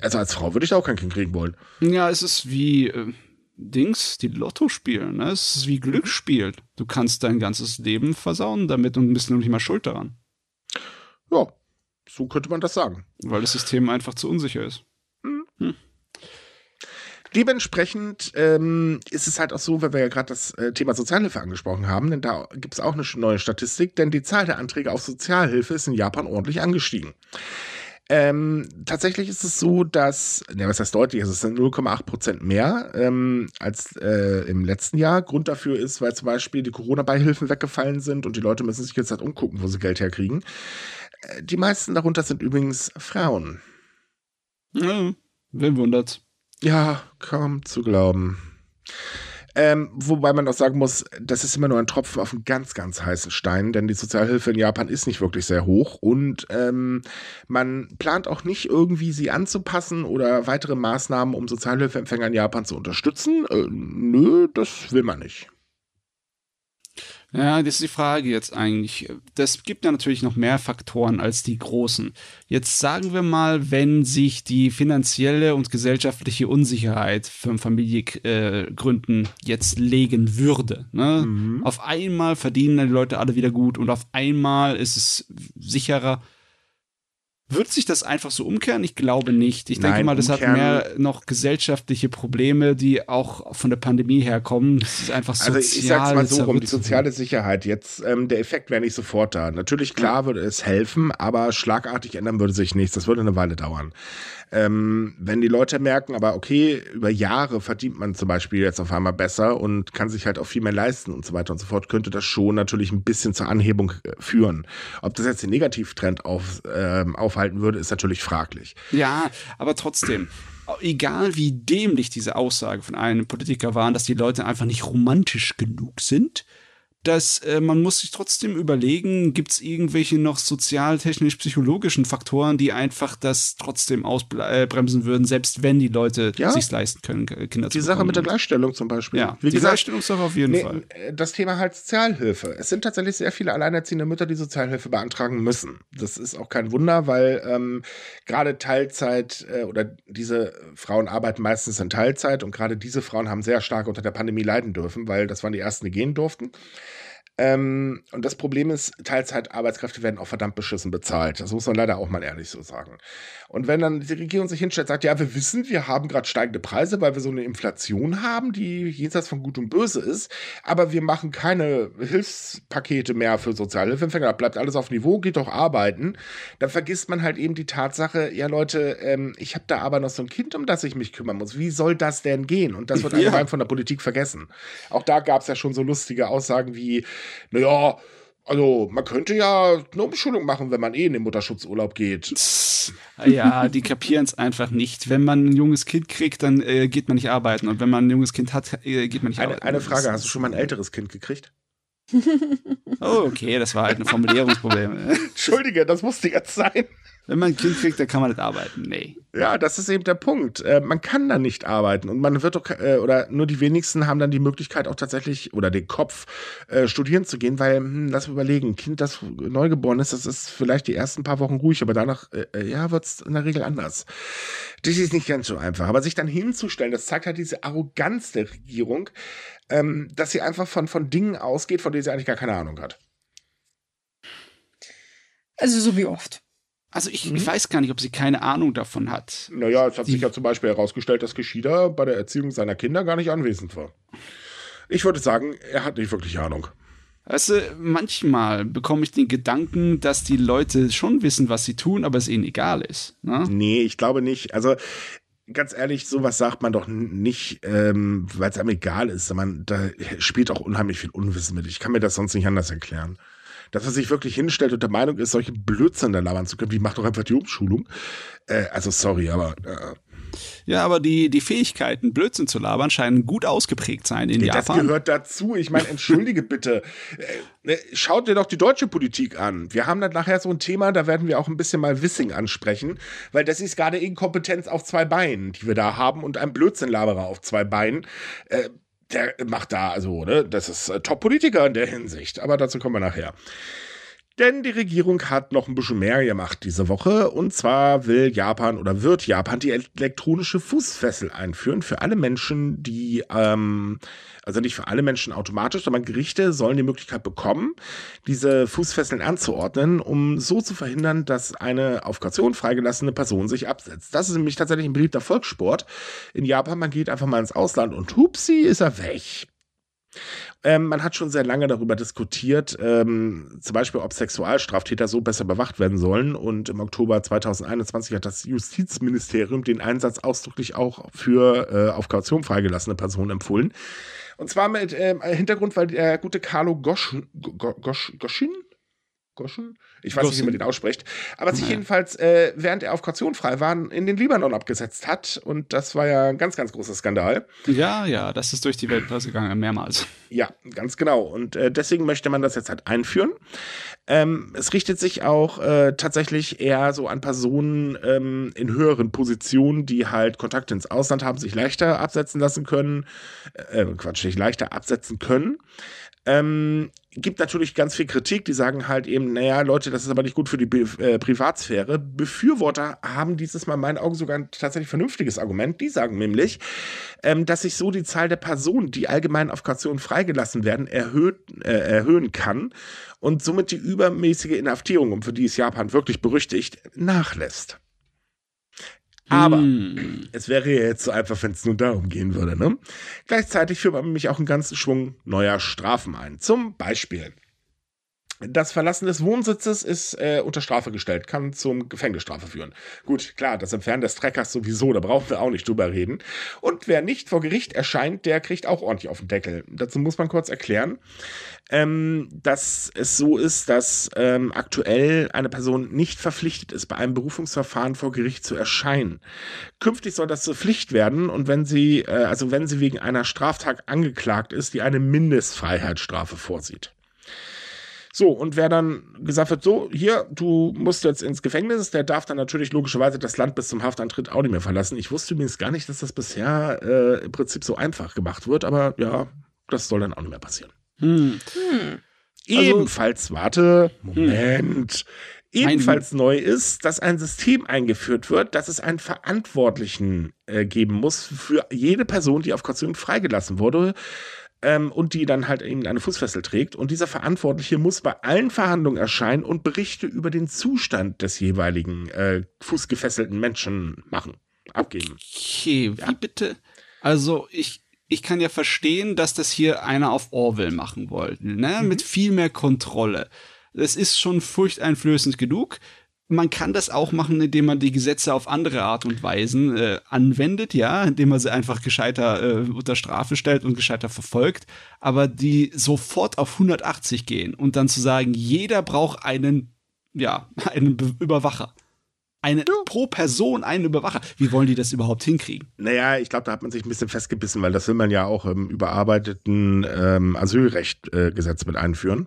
also als Frau würde ich da auch kein Kind kriegen wollen. Ja, es ist wie äh, Dings, die Lotto spielen. Ne? Es ist wie Glücksspiel. Du kannst dein ganzes Leben versauen damit und bist nämlich mal schuld daran. Ja, so könnte man das sagen. Weil das System einfach zu unsicher ist. Mhm. Hm. Dementsprechend ähm, ist es halt auch so, weil wir ja gerade das äh, Thema Sozialhilfe angesprochen haben, denn da gibt es auch eine neue Statistik, denn die Zahl der Anträge auf Sozialhilfe ist in Japan ordentlich angestiegen. Ähm, tatsächlich ist es so, dass, ne, was heißt deutlich, also es sind null Komma acht Prozent mehr ähm, als äh, im letzten Jahr. Grund dafür ist, weil zum Beispiel die Corona-Beihilfen weggefallen sind und die Leute müssen sich jetzt halt umgucken, wo sie Geld herkriegen. Äh, die meisten darunter sind übrigens Frauen. Ja, wen wundert's? Ja, kaum zu glauben. Ähm, wobei man auch sagen muss, das ist immer nur ein Tropfen auf einen ganz, ganz heißen Stein, denn die Sozialhilfe in Japan ist nicht wirklich sehr hoch und ähm, man plant auch nicht irgendwie, sie anzupassen oder weitere Maßnahmen, um Sozialhilfeempfänger in Japan zu unterstützen. Äh, nö, das will man nicht. Ja, das ist die Frage jetzt eigentlich. Das gibt ja natürlich noch mehr Faktoren als die großen. Jetzt sagen wir mal, wenn sich die finanzielle und gesellschaftliche Unsicherheit für Familiengründen äh, jetzt legen würde. Ne? Mhm. Auf einmal verdienen dann die Leute alle wieder gut und auf einmal ist es sicherer. Wird sich das einfach so umkehren? Ich glaube nicht. Ich Nein, denke mal, das umkehren. Hat mehr noch gesellschaftliche Probleme, die auch von der Pandemie herkommen. Das ist einfach sozial. Also ich sag's mal so rum, die soziale Sicherheit jetzt, ähm, der Effekt wäre nicht sofort da. Natürlich, klar würde es helfen, aber schlagartig ändern würde sich nichts. Das würde eine Weile dauern. Ähm, wenn die Leute merken, aber okay, über Jahre verdient man zum Beispiel jetzt auf einmal besser und kann sich halt auch viel mehr leisten und so weiter und so fort, könnte das schon natürlich ein bisschen zur Anhebung führen. Ob das jetzt den Negativtrend auf, ähm, aufhalten würde, ist natürlich fraglich. Ja, aber trotzdem, egal wie dämlich diese Aussage von einem Politiker war, dass die Leute einfach nicht romantisch genug sind, dass äh, man muss sich trotzdem überlegen, gibt es irgendwelche noch sozial-technisch-psychologischen Faktoren, die einfach das trotzdem ausbremsen würden, selbst wenn die Leute ja. sich leisten können, Kinder die zu Sache mit der Gleichstellung zum Beispiel. Ja, wie die gesagt, Gleichstellungssache auf jeden nee, Fall. Das Thema halt Sozialhilfe. Es sind tatsächlich sehr viele alleinerziehende Mütter, die Sozialhilfe beantragen müssen. Das ist auch kein Wunder, weil ähm, gerade Teilzeit äh, oder diese Frauen arbeiten meistens in Teilzeit und gerade diese Frauen haben sehr stark unter der Pandemie leiden dürfen, weil das waren die ersten, die gehen durften. Ähm, und das Problem ist, Teilzeitarbeitskräfte werden auch verdammt beschissen bezahlt. Das muss man leider auch mal ehrlich so sagen. Und wenn dann die Regierung sich hinstellt und sagt, ja, wir wissen, wir haben gerade steigende Preise, weil wir so eine Inflation haben, die jenseits von Gut und Böse ist, aber wir machen keine Hilfspakete mehr für Sozialhilfeempfänger, da bleibt alles auf Niveau, geht doch arbeiten, dann vergisst man halt eben die Tatsache, ja Leute, ähm, ich habe da aber noch so ein Kind, um das ich mich kümmern muss. Wie soll das denn gehen? Und das wird allgemein ja. von der Politik vergessen. Auch da gab es ja schon so lustige Aussagen wie, naja, also man könnte ja eine Umschulung machen, wenn man eh in den Mutterschutzurlaub geht. Ja, die kapieren es einfach nicht. Wenn man ein junges Kind kriegt, dann äh, geht man nicht arbeiten. Und wenn man ein junges Kind hat, äh, geht man nicht eine, arbeiten. Eine Frage, hast du schon mal ein älteres Kind gekriegt? Oh, okay, das war halt ein Formulierungsproblem. Entschuldige, das musste jetzt sein. Wenn man ein Kind kriegt, dann kann man nicht arbeiten, nee. Ja, das ist eben der Punkt. Äh, man kann da nicht arbeiten und man wird doch, äh, oder nur die wenigsten haben dann die Möglichkeit auch tatsächlich, oder den Kopf, äh, studieren zu gehen, weil, hm, lass mal überlegen, ein Kind, das neugeboren ist, das ist vielleicht die ersten paar Wochen ruhig, aber danach, äh, ja, wird es in der Regel anders. Das ist nicht ganz so einfach, aber sich dann hinzustellen, das zeigt halt diese Arroganz der Regierung, ähm, dass sie einfach von, von Dingen ausgeht, von denen sie eigentlich gar keine Ahnung hat. Also so wie oft. Also ich, mhm. ich weiß gar nicht, ob sie keine Ahnung davon hat. Naja, es hat die sich ja zum Beispiel herausgestellt, dass Kishida bei der Erziehung seiner Kinder gar nicht anwesend war. Ich würde sagen, er hat nicht wirklich Ahnung. Also manchmal bekomme ich den Gedanken, dass die Leute schon wissen, was sie tun, aber es ihnen egal ist. Ne? Nee, ich glaube nicht. Also ganz ehrlich, sowas sagt man doch nicht, ähm, weil es einem egal ist. Man, da spielt auch unheimlich viel Unwissen mit. Ich kann mir das sonst nicht anders erklären. Dass man sich wirklich hinstellt und der Meinung ist, solche Blödsinn da labern zu können, wie macht doch einfach die Umschulung. Äh, also sorry, aber äh, Ja, aber die, die Fähigkeiten, Blödsinn zu labern, scheinen gut ausgeprägt sein in das Japan. Das gehört dazu. Ich meine, entschuldige bitte. Schaut dir doch die deutsche Politik an. Wir haben dann nachher so ein Thema, da werden wir auch ein bisschen mal Wissing ansprechen, weil das ist gerade Inkompetenz auf zwei Beinen, die wir da haben, und ein Blödsinnlaberer auf zwei Beinen. Äh, der macht da, also, ne, das ist äh, Top-Politiker in der Hinsicht. Aber dazu kommen wir nachher. Denn die Regierung hat noch ein bisschen mehr gemacht diese Woche. Und zwar will Japan oder wird Japan die elektronische Fußfessel einführen für alle Menschen, die, ähm, also nicht für alle Menschen automatisch, sondern Gerichte sollen die Möglichkeit bekommen, diese Fußfesseln anzuordnen, um so zu verhindern, dass eine auf Kaution freigelassene Person sich absetzt. Das ist nämlich tatsächlich ein beliebter Volkssport in Japan. Man geht einfach mal ins Ausland und hupsi, ist er weg. Ähm, man hat schon sehr lange darüber diskutiert, ähm, zum Beispiel, ob Sexualstraftäter so besser bewacht werden sollen. Und im Oktober zweitausendeinundzwanzig hat das Justizministerium den Einsatz ausdrücklich auch für äh, auf Kaution freigelassene Personen empfohlen. Und zwar mit äh, Hintergrund, weil der gute Carlo Goschin, Goschin? Goschin? Ich weiß Goschin. nicht, wie man den ausspricht, aber sich jedenfalls, äh, während er auf Kaution frei war, in den Libanon abgesetzt hat. Und das war ja ein ganz, ganz großer Skandal. Ja, ja, das ist durch die Weltpresse gegangen, mehrmals. Ja, ganz genau. Und äh, deswegen möchte man das jetzt halt einführen. Ähm, es richtet sich auch äh, tatsächlich eher so an Personen ähm, in höheren Positionen, die halt Kontakte ins Ausland haben, sich leichter absetzen lassen können. Äh, Quatsch, nicht leichter absetzen können. Ähm, gibt natürlich ganz viel Kritik, die sagen halt eben, naja, Leute, das ist aber nicht gut für die Be äh, Privatsphäre. Befürworter haben dieses Mal in meinen Augen sogar ein tatsächlich vernünftiges Argument. Die sagen nämlich, ähm, dass sich so die Zahl der Personen, die allgemein auf Kaution freigelassen werden, erhöht, äh, erhöhen kann und somit die übermäßige Inhaftierung, um für die es Japan wirklich berüchtigt, nachlässt. Aber hm. es wäre ja jetzt so einfach, wenn es nur darum gehen würde, ne? Gleichzeitig führt man nämlich auch einen ganzen Schwung neuer Strafen ein. Zum Beispiel: Das Verlassen des Wohnsitzes ist äh, unter Strafe gestellt, kann zum Gefängnisstrafe führen. Gut, klar, das Entfernen des Treckers sowieso, da brauchen wir auch nicht drüber reden. Und wer nicht vor Gericht erscheint, der kriegt auch ordentlich auf den Deckel. Dazu muss man kurz erklären, ähm, dass es so ist, dass ähm, aktuell eine Person nicht verpflichtet ist, bei einem Berufungsverfahren vor Gericht zu erscheinen. Künftig soll das zur Pflicht werden, und wenn sie, äh, also wenn sie wegen einer Straftat angeklagt ist, die eine Mindestfreiheitsstrafe vorsieht. So, und wer dann gesagt wird, so, hier, du musst jetzt ins Gefängnis, der darf dann natürlich logischerweise das Land bis zum Haftantritt auch nicht mehr verlassen. Ich wusste übrigens gar nicht, dass das bisher äh, im Prinzip so einfach gemacht wird, aber ja, das soll dann auch nicht mehr passieren. Hm. Hm. Ebenfalls, also, warte, Moment, hm. ebenfalls neu ist, dass ein System eingeführt wird, dass es einen Verantwortlichen äh, geben muss für jede Person, die auf Kaution freigelassen wurde, und die dann halt eben eine Fußfessel trägt. Und dieser Verantwortliche muss bei allen Verhandlungen erscheinen und Berichte über den Zustand des jeweiligen äh, fußgefesselten Menschen machen, abgeben. Okay, ja. Wie bitte? Also ich, ich kann ja verstehen, dass das hier einer auf Orwell machen wollte, ne? Mhm. Mit viel mehr Kontrolle. Das ist schon furchteinflößend genug. Man kann das auch machen, indem man die Gesetze auf andere Art und Weisen äh, anwendet, ja, indem man sie einfach gescheiter äh, unter Strafe stellt und gescheiter verfolgt, aber die sofort auf hundertachtzig gehen und dann zu sagen, jeder braucht einen, ja, einen Be- Überwacher. Eine, pro Person einen Überwacher. Wie wollen die das überhaupt hinkriegen? Naja, ich glaube, da hat man sich ein bisschen festgebissen, weil das will man ja auch im überarbeiteten ähm, Asylrechtgesetz äh, mit einführen.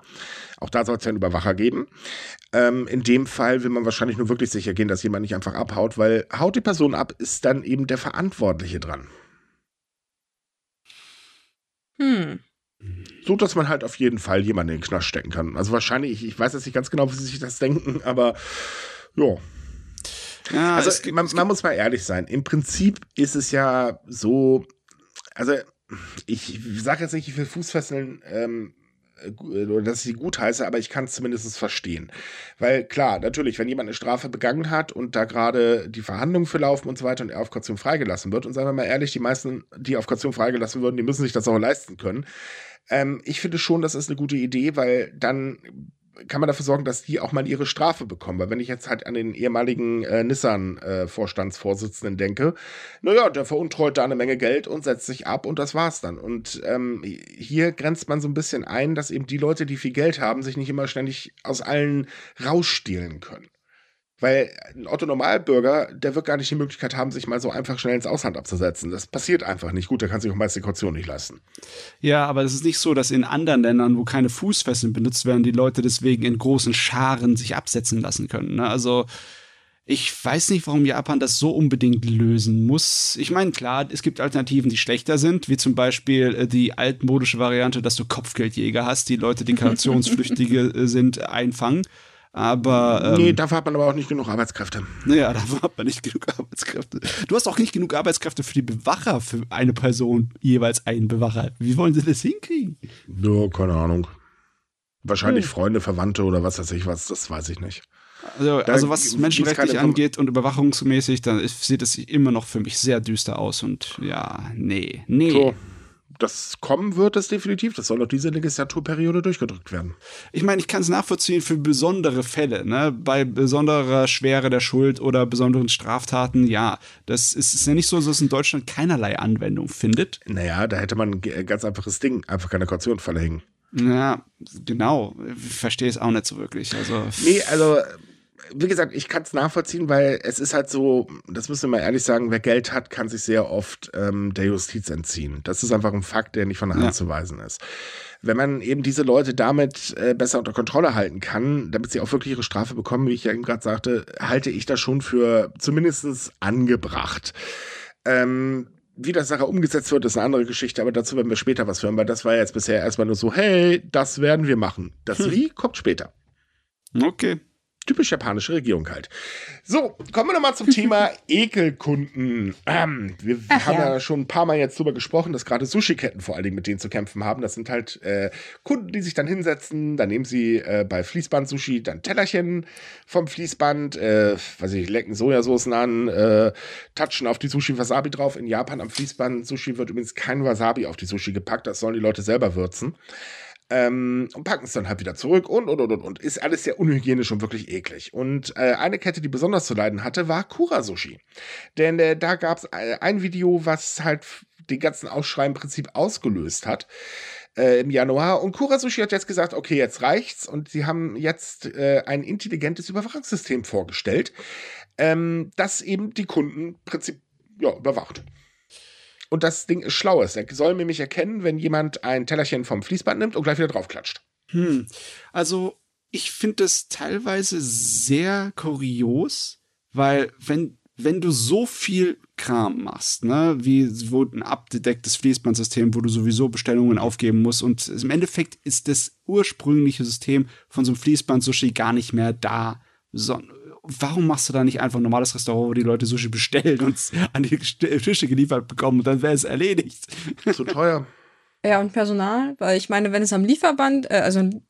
Auch da soll es ja einen Überwacher geben. Ähm, in dem Fall will man wahrscheinlich nur wirklich sicher gehen, dass jemand nicht einfach abhaut, weil haut die Person ab, ist dann eben der Verantwortliche dran. Hm. So, dass man halt auf jeden Fall jemanden in den Knast stecken kann. Also wahrscheinlich, ich weiß jetzt nicht ganz genau, wie sie sich das denken, aber ja. Ja, also gibt, man, man muss mal ehrlich sein, im Prinzip ist es ja so, also ich sage jetzt nicht, ich will Fußfesseln, ähm, dass ich sie gut heiße, aber ich kann es zumindest verstehen. Weil klar, natürlich, wenn jemand eine Strafe begangen hat und da gerade die Verhandlungen für laufen und so weiter und er auf Kaution freigelassen wird, und seien wir mal ehrlich, die meisten, die auf Kaution freigelassen würden, die müssen sich das auch leisten können. Ähm, ich finde schon, das ist eine gute Idee, weil dann kann man dafür sorgen, dass die auch mal ihre Strafe bekommen. Weil wenn ich jetzt halt an den ehemaligen äh, Nissan-Vorstandsvorsitzenden äh, denke, naja, der veruntreut da eine Menge Geld und setzt sich ab und das war's dann. Und ähm, hier grenzt man so ein bisschen ein, dass eben die Leute, die viel Geld haben, sich nicht immer ständig aus allen rausstehlen können. Weil ein Otto-Normalbürger, der wird gar nicht die Möglichkeit haben, sich mal so einfach schnell ins Ausland abzusetzen. Das passiert einfach nicht. Gut, der kann sich auch meist die Kaution nicht leisten. Ja, aber es ist nicht so, dass in anderen Ländern, wo keine Fußfesseln benutzt werden, die Leute deswegen in großen Scharen sich absetzen lassen können. Ne? Also ich weiß nicht, warum Japan das so unbedingt lösen muss. Ich meine, klar, es gibt Alternativen, die schlechter sind, wie zum Beispiel die altmodische Variante, dass du Kopfgeldjäger hast, die Leute, die Kautionsflüchtige sind, einfangen. Aber, ähm, nee, dafür hat man aber auch nicht genug Arbeitskräfte. Naja, dafür hat man nicht genug Arbeitskräfte. Du hast auch nicht genug Arbeitskräfte für die Bewacher, für eine Person, jeweils einen Bewacher. Wie wollen sie das hinkriegen? Ja, keine Ahnung. Wahrscheinlich hm. Freunde, Verwandte oder was weiß ich was, das weiß ich nicht. Also, also was menschenrechtlich angeht und überwachungsmäßig, dann sieht es immer noch für mich sehr düster aus und ja, nee, nee. So, das kommen wird es definitiv, das soll doch diese Legislaturperiode durchgedrückt werden. Ich meine, ich kann es nachvollziehen für besondere Fälle, ne? Bei besonderer Schwere der Schuld oder besonderen Straftaten, ja, das ist, ist ja nicht so, dass es in Deutschland keinerlei Anwendung findet. Naja, da hätte man ein ganz einfaches Ding, einfach keine Kaution verhängen. Ja, genau, ich verstehe es auch nicht so wirklich. Also, nee, also wie gesagt, ich kann es nachvollziehen, weil es ist halt so, das müssen wir mal ehrlich sagen, wer Geld hat, kann sich sehr oft ähm, der Justiz entziehen. Das ist einfach ein Fakt, der nicht von der Hand ja. zu weisen ist. Wenn man eben diese Leute damit äh, besser unter Kontrolle halten kann, damit sie auch wirklich ihre Strafe bekommen, wie ich ja eben gerade sagte, halte ich das schon für zumindest angebracht. Ähm, Wie das nachher umgesetzt wird, ist eine andere Geschichte, aber dazu werden wir später was hören, weil das war jetzt bisher erstmal nur so, hey, das werden wir machen. Das hm. Wie kommt später. Okay. Typisch japanische Regierung halt. So, kommen wir nochmal zum Thema Ekelkunden. Ähm, wir Ach, haben ja. ja schon ein paar Mal jetzt drüber gesprochen, dass gerade Sushi-Ketten vor allen Dingen mit denen zu kämpfen haben. Das sind halt äh, Kunden, die sich dann hinsetzen, dann nehmen sie äh, bei Fließband-Sushi dann Tellerchen vom Fließband, äh, weiß ich, lecken Sojasoßen an, äh, touchen auf die Sushi-Wasabi drauf. In Japan am Fließband-Sushi wird übrigens kein Wasabi auf die Sushi gepackt, das sollen die Leute selber würzen. Ähm, und packen es dann halt wieder zurück und, und, und, und, und. Ist alles sehr unhygienisch und wirklich eklig. Und äh, eine Kette, die besonders zu leiden hatte, war Kura-Sushi. Denn äh, da gab es äh, ein Video, was halt den ganzen Aufschrei im Prinzip ausgelöst hat äh, im Januar. Und Kura-Sushi hat jetzt gesagt, okay, jetzt reicht's. Und sie haben jetzt äh, ein intelligentes Überwachungssystem vorgestellt, ähm, das eben die Kunden im Prinzip ja, überwacht. Und das Ding ist schlaues. Er soll nämlich erkennen, wenn jemand ein Tellerchen vom Fließband nimmt und gleich wieder draufklatscht. Hm. Also ich finde das teilweise sehr kurios, weil wenn, wenn du so viel Kram machst, ne, wie wo ein abgedecktes Fließbandsystem, wo du sowieso Bestellungen aufgeben musst und im Endeffekt ist das ursprüngliche System von so einem Fließband-Sushi gar nicht mehr da, sondern warum machst du da nicht einfach ein normales Restaurant, wo die Leute Sushi bestellen und es an die Tische geliefert bekommen und dann wäre es erledigt? Zu teuer. Ja, und Personal, weil ich meine, wenn es am Lieferband, äh, also ein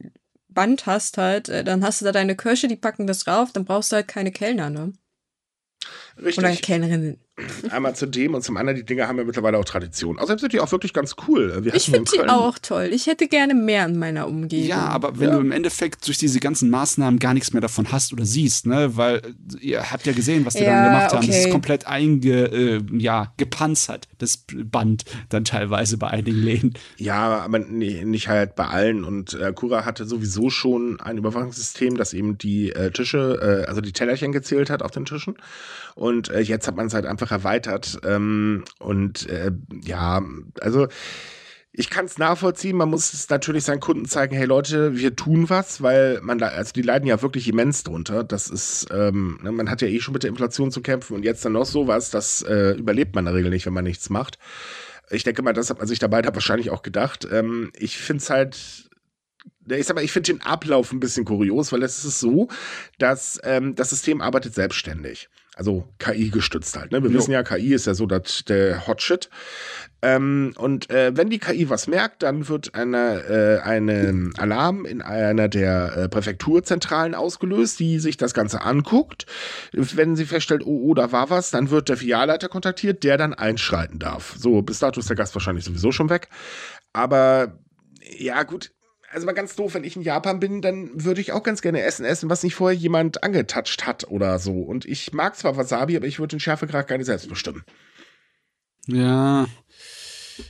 Band hast halt, äh, dann hast du da deine Köche, die packen das rauf, dann brauchst du halt keine Kellner, ne? Richtig. Oder Kellnerinnen. Einmal zu dem und zum anderen, die Dinger haben ja mittlerweile auch Tradition. Außerdem sind die auch wirklich ganz cool. Wir ich finde die auch toll. Ich hätte gerne mehr in meiner Umgebung. Ja, aber wenn ja. du im Endeffekt durch diese ganzen Maßnahmen gar nichts mehr davon hast oder siehst, ne, weil ihr habt ja gesehen, was die ja, dann gemacht haben. Okay. Das ist komplett einge, äh, ja, gepanzert, das Band dann teilweise bei einigen Läden. Ja, aber nee, nicht halt bei allen. Und äh, Kura hatte sowieso schon ein Überwachungssystem, das eben die äh, Tische, äh, also die Tellerchen gezählt hat auf den Tischen. Und äh, jetzt hat man es halt einfach erweitert ähm, und äh, ja, also ich kann es nachvollziehen, man muss es natürlich seinen Kunden zeigen, hey Leute, wir tun was, weil man, also die leiden ja wirklich immens drunter, das ist, ähm, man hat ja eh schon mit der Inflation zu kämpfen und jetzt dann noch sowas, das äh, überlebt man in der Regel nicht, wenn man nichts macht. Ich denke mal, das hat man sich dabei da wahrscheinlich auch gedacht. Ähm, ich finde es halt, ich sag mal, ich finde den Ablauf ein bisschen kurios, weil es ist so, dass ähm, das System arbeitet selbstständig. Also K I gestützt halt. Ne? Wir jo. wissen ja, K I ist ja so dat, der Hotshit. Ähm, und äh, wenn die K I was merkt, dann wird eine, äh, ein Alarm in einer der äh, Präfekturzentralen ausgelöst, die sich das Ganze anguckt. Wenn sie feststellt, oh, oh, da war was, dann wird der Filialleiter kontaktiert, der dann einschreiten darf. So, bis dato ist der Gast wahrscheinlich sowieso schon weg. Aber ja, gut. Also mal ganz doof, wenn ich in Japan bin, dann würde ich auch ganz gerne Essen essen, was nicht vorher jemand angetatscht hat oder so. Und ich mag zwar Wasabi, aber ich würde den Schärfegrad gar nicht selbst bestimmen. Ja,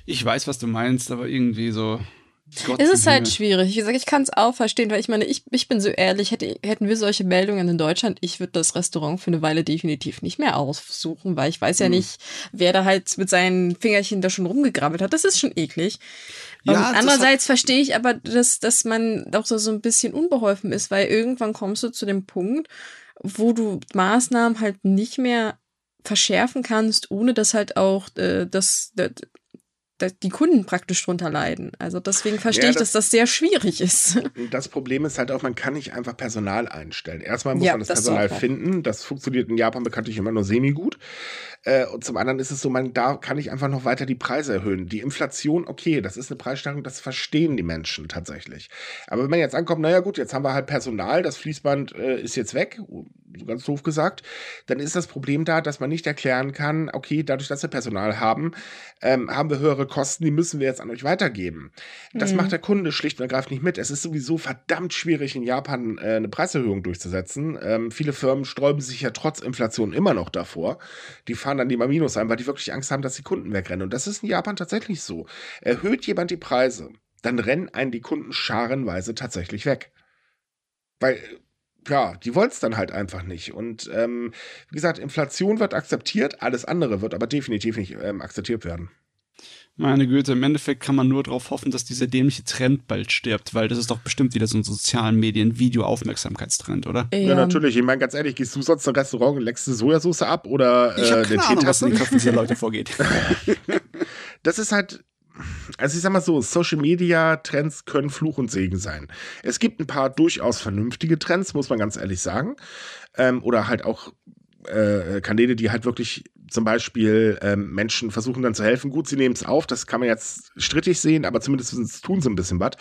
ich weiß, was du meinst, aber irgendwie so, Gott es ist halt schwierig. Wie gesagt, ich kann es auch verstehen, weil ich meine, ich, ich bin so ehrlich, hätte, hätten wir solche Meldungen in Deutschland, ich würde das Restaurant für eine Weile definitiv nicht mehr aufsuchen, weil ich weiß ja hm. nicht, wer da halt mit seinen Fingerchen da schon rumgegrabbelt hat. Das ist schon eklig. Ja, um, andererseits verstehe ich aber, dass, dass man auch so, so ein bisschen unbeholfen ist, weil irgendwann kommst du zu dem Punkt, wo du Maßnahmen halt nicht mehr verschärfen kannst, ohne dass halt auch äh, das, das, das die Kunden praktisch drunter leiden. Also deswegen verstehe ja, das, ich, dass das sehr schwierig ist. Das Problem ist halt auch, man kann nicht einfach Personal einstellen. Erstmal muss ja, man das, das Personal so finden. Das funktioniert in Japan bekanntlich immer nur semi-gut. Äh, und zum anderen ist es so, man da kann ich einfach noch weiter die Preise erhöhen. Die Inflation, okay, das ist eine Preissteigerung, das verstehen die Menschen tatsächlich. Aber wenn man jetzt ankommt, naja gut, jetzt haben wir halt Personal, das Fließband äh, ist jetzt weg, ganz doof gesagt, dann ist das Problem da, dass man nicht erklären kann, okay, dadurch, dass wir Personal haben, ähm, haben wir höhere Kosten, die müssen wir jetzt an euch weitergeben. Das mhm. macht der Kunde schlicht und ergreifend nicht mit. Es ist sowieso verdammt schwierig, in Japan äh, eine Preiserhöhung durchzusetzen. Ähm, viele Firmen sträuben sich ja trotz Inflation immer noch davor. Die fahren dann die Minus ein, weil die wirklich Angst haben, dass die Kunden wegrennen. Und das ist in Japan tatsächlich so. Erhöht jemand die Preise, dann rennen einen die Kunden scharenweise tatsächlich weg. Weil, ja, die wollen es dann halt einfach nicht. Und ähm, wie gesagt, Inflation wird akzeptiert, alles andere wird aber definitiv nicht ähm, akzeptiert werden. Meine Güte, im Endeffekt kann man nur darauf hoffen, dass dieser dämliche Trend bald stirbt, weil das ist doch bestimmt wieder so ein sozialen Medien-Video-Aufmerksamkeitstrend, oder? Ja, ja, natürlich. Ich meine, ganz ehrlich, gehst du sonst im Restaurant und leckst die Sojasauce ab oder ich äh, den Tee tassen? Was in den Köpfen dieser Leute vorgeht. Das ist halt, also ich sag mal so, Social-Media-Trends können Fluch und Segen sein. Es gibt ein paar durchaus vernünftige Trends, muss man ganz ehrlich sagen. Ähm, oder halt auch äh, Kanäle, die halt wirklich zum Beispiel ähm, Menschen versuchen dann zu helfen. Gut, sie nehmen es auf, das kann man jetzt strittig sehen, aber zumindest tun sie ein bisschen was.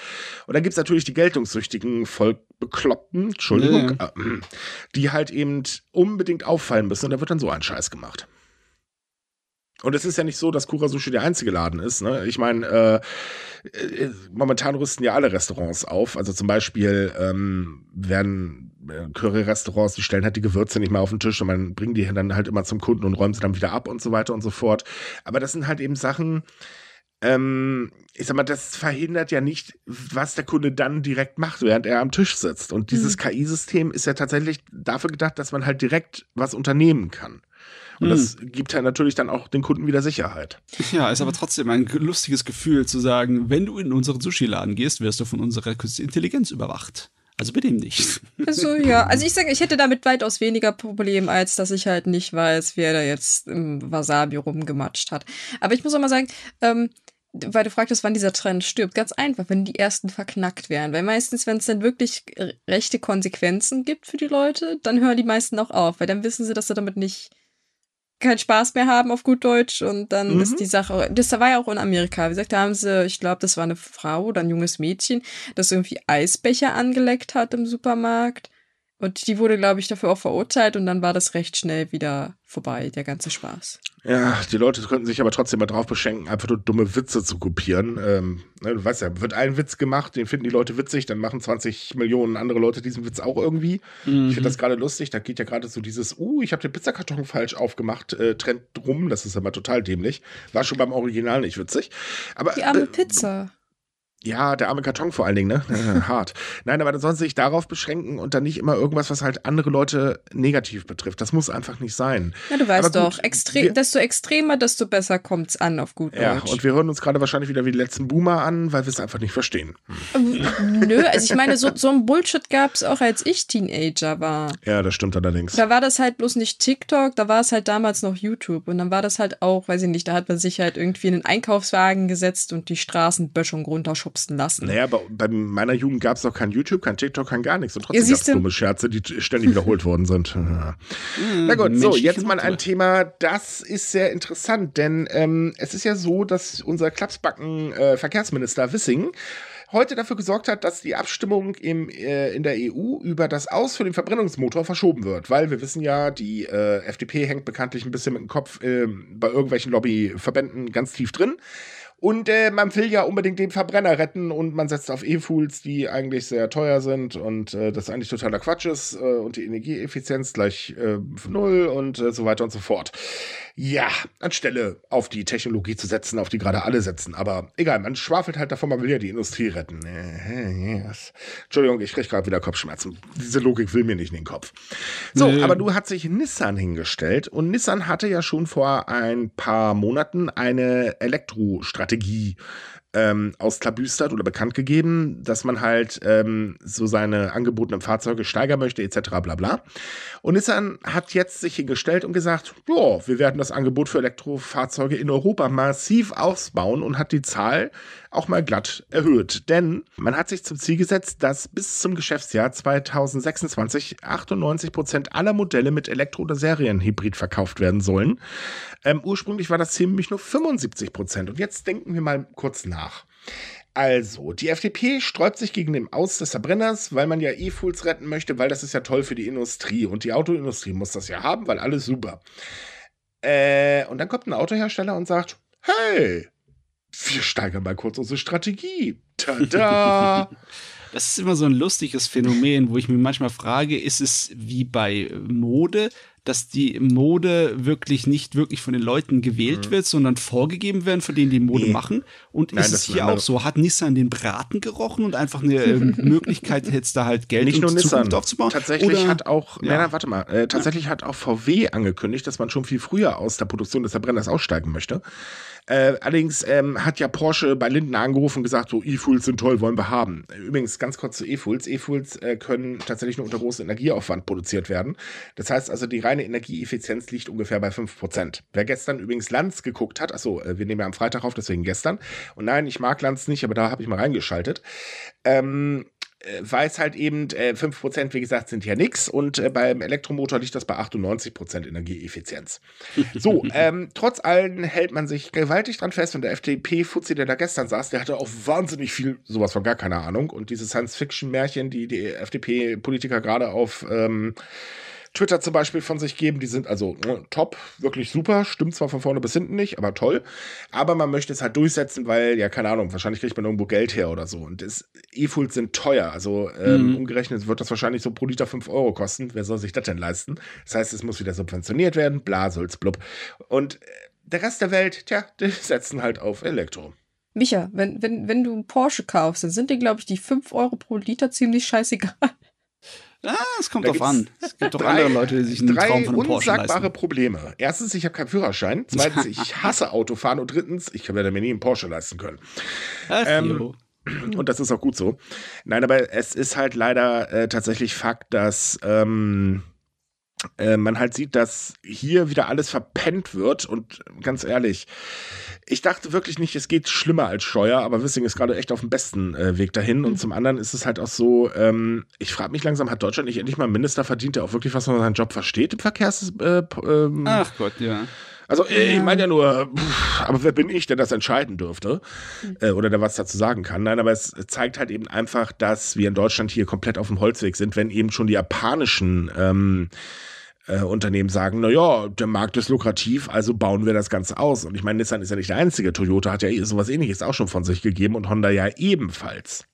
Und dann gibt es natürlich die geltungssüchtigen, voll Bekloppten, Entschuldigung, ja. äh, die halt eben unbedingt auffallen müssen. Und da wird dann so ein Scheiß gemacht. Und es ist ja nicht so, dass Kura-Sushi der einzige Laden ist. Ne? Ich meine, äh, äh, momentan rüsten ja alle Restaurants auf. Also zum Beispiel ähm, werden Curry-Restaurants, die stellen halt die Gewürze nicht mehr auf den Tisch und man bringt die dann halt immer zum Kunden und räumt sie dann wieder ab und so weiter und so fort. Aber das sind halt eben Sachen, ähm, ich sag mal, das verhindert ja nicht, was der Kunde dann direkt macht, während er am Tisch sitzt. Und dieses mhm. K I-System ist ja tatsächlich dafür gedacht, dass man halt direkt was unternehmen kann. Und das hm. gibt ja natürlich dann auch den Kunden wieder Sicherheit. Ja, ist aber trotzdem ein lustiges Gefühl zu sagen, wenn du in unseren Sushi-Laden gehst, wirst du von unserer künstlichen Intelligenz überwacht. Also bitte nicht. Also ja, also ich sage, ich hätte damit weitaus weniger Probleme, als dass ich halt nicht weiß, wer da jetzt im Wasabi rumgematscht hat. Aber ich muss auch mal sagen, ähm, weil du fragtest, wann dieser Trend stirbt. Ganz einfach, wenn die ersten verknackt werden. Weil meistens, wenn es dann wirklich rechte Konsequenzen gibt für die Leute, dann hören die meisten auch auf. Weil dann wissen sie, dass sie damit nicht keinen Spaß mehr haben auf gut Deutsch und dann mhm. ist die Sache, das war ja auch in Amerika, wie gesagt, da haben sie, ich glaube, das war eine Frau oder ein junges Mädchen, das irgendwie Eisbecher angeleckt hat im Supermarkt und die wurde, glaube ich, dafür auch verurteilt und dann war das recht schnell wieder vorbei, der ganze Spaß. Ja, die Leute könnten sich aber trotzdem mal drauf beschenken, einfach nur dumme Witze zu kopieren. Ähm, du weißt ja, wird ein Witz gemacht, den finden die Leute witzig, dann machen zwanzig Millionen andere Leute diesen Witz auch irgendwie. Mhm. Ich finde das gerade lustig, da geht ja gerade so dieses, uh, ich habe den Pizzakarton falsch aufgemacht, äh, Trend drum, das ist ja mal total dämlich. War schon beim Original nicht witzig. Aber, die arme äh, Pizza. Ja, der arme Karton vor allen Dingen, ne? Hart. Nein, aber dann sollen sie sich darauf beschränken und dann nicht immer irgendwas, was halt andere Leute negativ betrifft. Das muss einfach nicht sein. Ja, du weißt aber doch, gut, extre- wir- desto extremer, desto besser kommt's an auf gut Deutsch. Ja, und wir hören uns gerade wahrscheinlich wieder wie die letzten Boomer an, weil wir es einfach nicht verstehen. Nö, also ich meine, so, so ein Bullshit gab's auch, als ich Teenager war. Ja, das stimmt allerdings. Da war das halt bloß nicht TikTok, da war es halt damals noch YouTube. Und dann war das halt auch, weiß ich nicht, da hat man sich halt irgendwie in einen Einkaufswagen gesetzt und die Straßenböschung runterschubst lassen. Naja, bei, bei meiner Jugend gab es noch kein YouTube, kein TikTok, kein gar nichts. Und trotzdem gab es dumme Scherze, die ständig wiederholt worden sind. Ja. Mm, Na gut, Mensch, so, jetzt mal ein Thema, das ist sehr interessant, denn ähm, es ist ja so, dass unser Klapsbacken-Verkehrsminister äh, Wissing heute dafür gesorgt hat, dass die Abstimmung im, äh, in der E U über das Aus für den Verbrennungsmotor verschoben wird. Weil wir wissen ja, die äh, F D P hängt bekanntlich ein bisschen mit dem Kopf äh, bei irgendwelchen Lobbyverbänden ganz tief drin. Und äh, man will ja unbedingt den Verbrenner retten und man setzt auf E-Fuels, die eigentlich sehr teuer sind und äh, das eigentlich totaler Quatsch ist äh, und die Energieeffizienz gleich äh, null und äh, so weiter und so fort. Ja, anstelle auf die Technologie zu setzen, auf die gerade alle setzen, aber egal, man schwafelt halt davon, man will ja die Industrie retten. Äh, yes. Entschuldigung, ich kriege gerade wieder Kopfschmerzen. Diese Logik will mir nicht in den Kopf. So, nee. Aber du hat sich Nissan hingestellt und Nissan hatte ja schon vor ein paar Monaten eine Elektrostrategie Ähm, ausklabüstert oder bekannt gegeben, dass man halt ähm, so seine angebotenen Fahrzeuge steigern möchte, et cetera bla bla. Und Nissan hat jetzt sich hingestellt und gesagt, ja, wir werden das Angebot für Elektrofahrzeuge in Europa massiv ausbauen und hat die Zahl auch mal glatt erhöht. Denn man hat sich zum Ziel gesetzt, dass bis zum Geschäftsjahr zweitausendsechsundzwanzig achtundneunzig Prozent aller Modelle mit Elektro- oder Serienhybrid verkauft werden sollen. Ähm, ursprünglich war das Ziel nämlich nur fünfundsiebzig Prozent. Und jetzt denken wir mal kurz nach. Also, die F D P sträubt sich gegen den Aus des Verbrenners, weil man ja E-Fuels retten möchte, weil das ist ja toll für die Industrie und die Autoindustrie muss das ja haben, weil alles super. Äh, und dann kommt ein Autohersteller und sagt, hey, wir steigern mal kurz unsere Strategie. Tada! Das ist immer so ein lustiges Phänomen, wo ich mir manchmal frage, ist es wie bei Mode, dass die Mode wirklich nicht wirklich von den Leuten gewählt mhm. wird, sondern vorgegeben werden, von denen die Mode nee. machen. Und Nein, ist es hier auch so? Hat Nissan den Braten gerochen und einfach eine äh, Möglichkeit, jetzt da halt Geld nicht nur Nissan aufzubauen? Tatsächlich Oder? hat auch, ja. nein, warte mal, äh, tatsächlich ja. hat auch V W angekündigt, dass man schon viel früher aus der Produktion des Verbrenners aussteigen möchte. Äh, allerdings ähm, hat ja Porsche bei Lindner angerufen und gesagt, so E-Fuels sind toll, wollen wir haben. Übrigens ganz kurz zu E-Fuels. E-Fuels äh, können tatsächlich nur unter großem Energieaufwand produziert werden. Das heißt also, die reine Energieeffizienz liegt ungefähr bei fünf Prozent. Wer gestern übrigens Lanz geguckt hat, achso, äh, wir nehmen ja am Freitag auf, deswegen gestern. Und nein, ich mag Lanz nicht, aber da habe ich mal reingeschaltet. Ähm, äh, weiß halt eben, äh, fünf Prozent, wie gesagt, sind ja nichts. Und äh, beim Elektromotor liegt das bei achtundneunzig Prozent Energieeffizienz. So, ähm, trotz allem hält man sich gewaltig dran fest. Und der F D P-Fuzzi, der da gestern saß, der hatte auch wahnsinnig viel, sowas von gar keine Ahnung. Und diese Science-Fiction-Märchen, die die F D P-Politiker gerade auf Ähm, Twitter zum Beispiel von sich geben, die sind also ne, top, wirklich super, stimmt zwar von vorne bis hinten nicht, aber toll, aber man möchte es halt durchsetzen, weil, ja, keine Ahnung, wahrscheinlich kriegt man irgendwo Geld her oder so und E-Fuels sind teuer, also ähm, mhm. umgerechnet wird das wahrscheinlich so pro Liter fünf Euro kosten, wer soll sich das denn leisten? Das heißt, es muss wieder subventioniert werden, bla, sulz, blub. Und der Rest der Welt, tja, die setzen halt auf Elektro. Micha, wenn, wenn, wenn du einen Porsche kaufst, dann sind dir, glaube ich, die fünf Euro pro Liter ziemlich scheißegal. Ah, es kommt drauf an. Es gibt doch andere Leute, die sich einen Traum von einem Porsche leisten. Drei unsagbare Probleme. Erstens, ich habe keinen Führerschein. Zweitens, ich hasse Autofahren. Und drittens, ich werde mir nie einen Porsche leisten können. Ach, ähm, und das ist auch gut so. Nein, aber es ist halt leider äh, tatsächlich Fakt, dass ähm, äh, man halt sieht, dass hier wieder alles verpennt wird. Und ganz ehrlich, ich dachte wirklich nicht, es geht schlimmer als Scheuer, aber Wissing ist gerade echt auf dem besten äh, Weg dahin. Mhm. Und zum anderen ist es halt auch so, ähm, ich frage mich langsam, hat Deutschland nicht endlich mal einen Minister verdient, der auch wirklich was von seinem Job versteht im Verkehrs... Äh, ähm, Ach Gott, ja. Also ich meine ja nur, pff, aber wer bin ich, der das entscheiden dürfte äh, oder der was dazu sagen kann? Nein, aber es zeigt halt eben einfach, dass wir in Deutschland hier komplett auf dem Holzweg sind, wenn eben schon die japanischen Ähm, Äh, Unternehmen sagen, naja, der Markt ist lukrativ, also bauen wir das Ganze aus. Und ich meine, Nissan ist ja nicht der einzige. Toyota hat ja sowas Ähnliches auch schon von sich gegeben und Honda ja ebenfalls.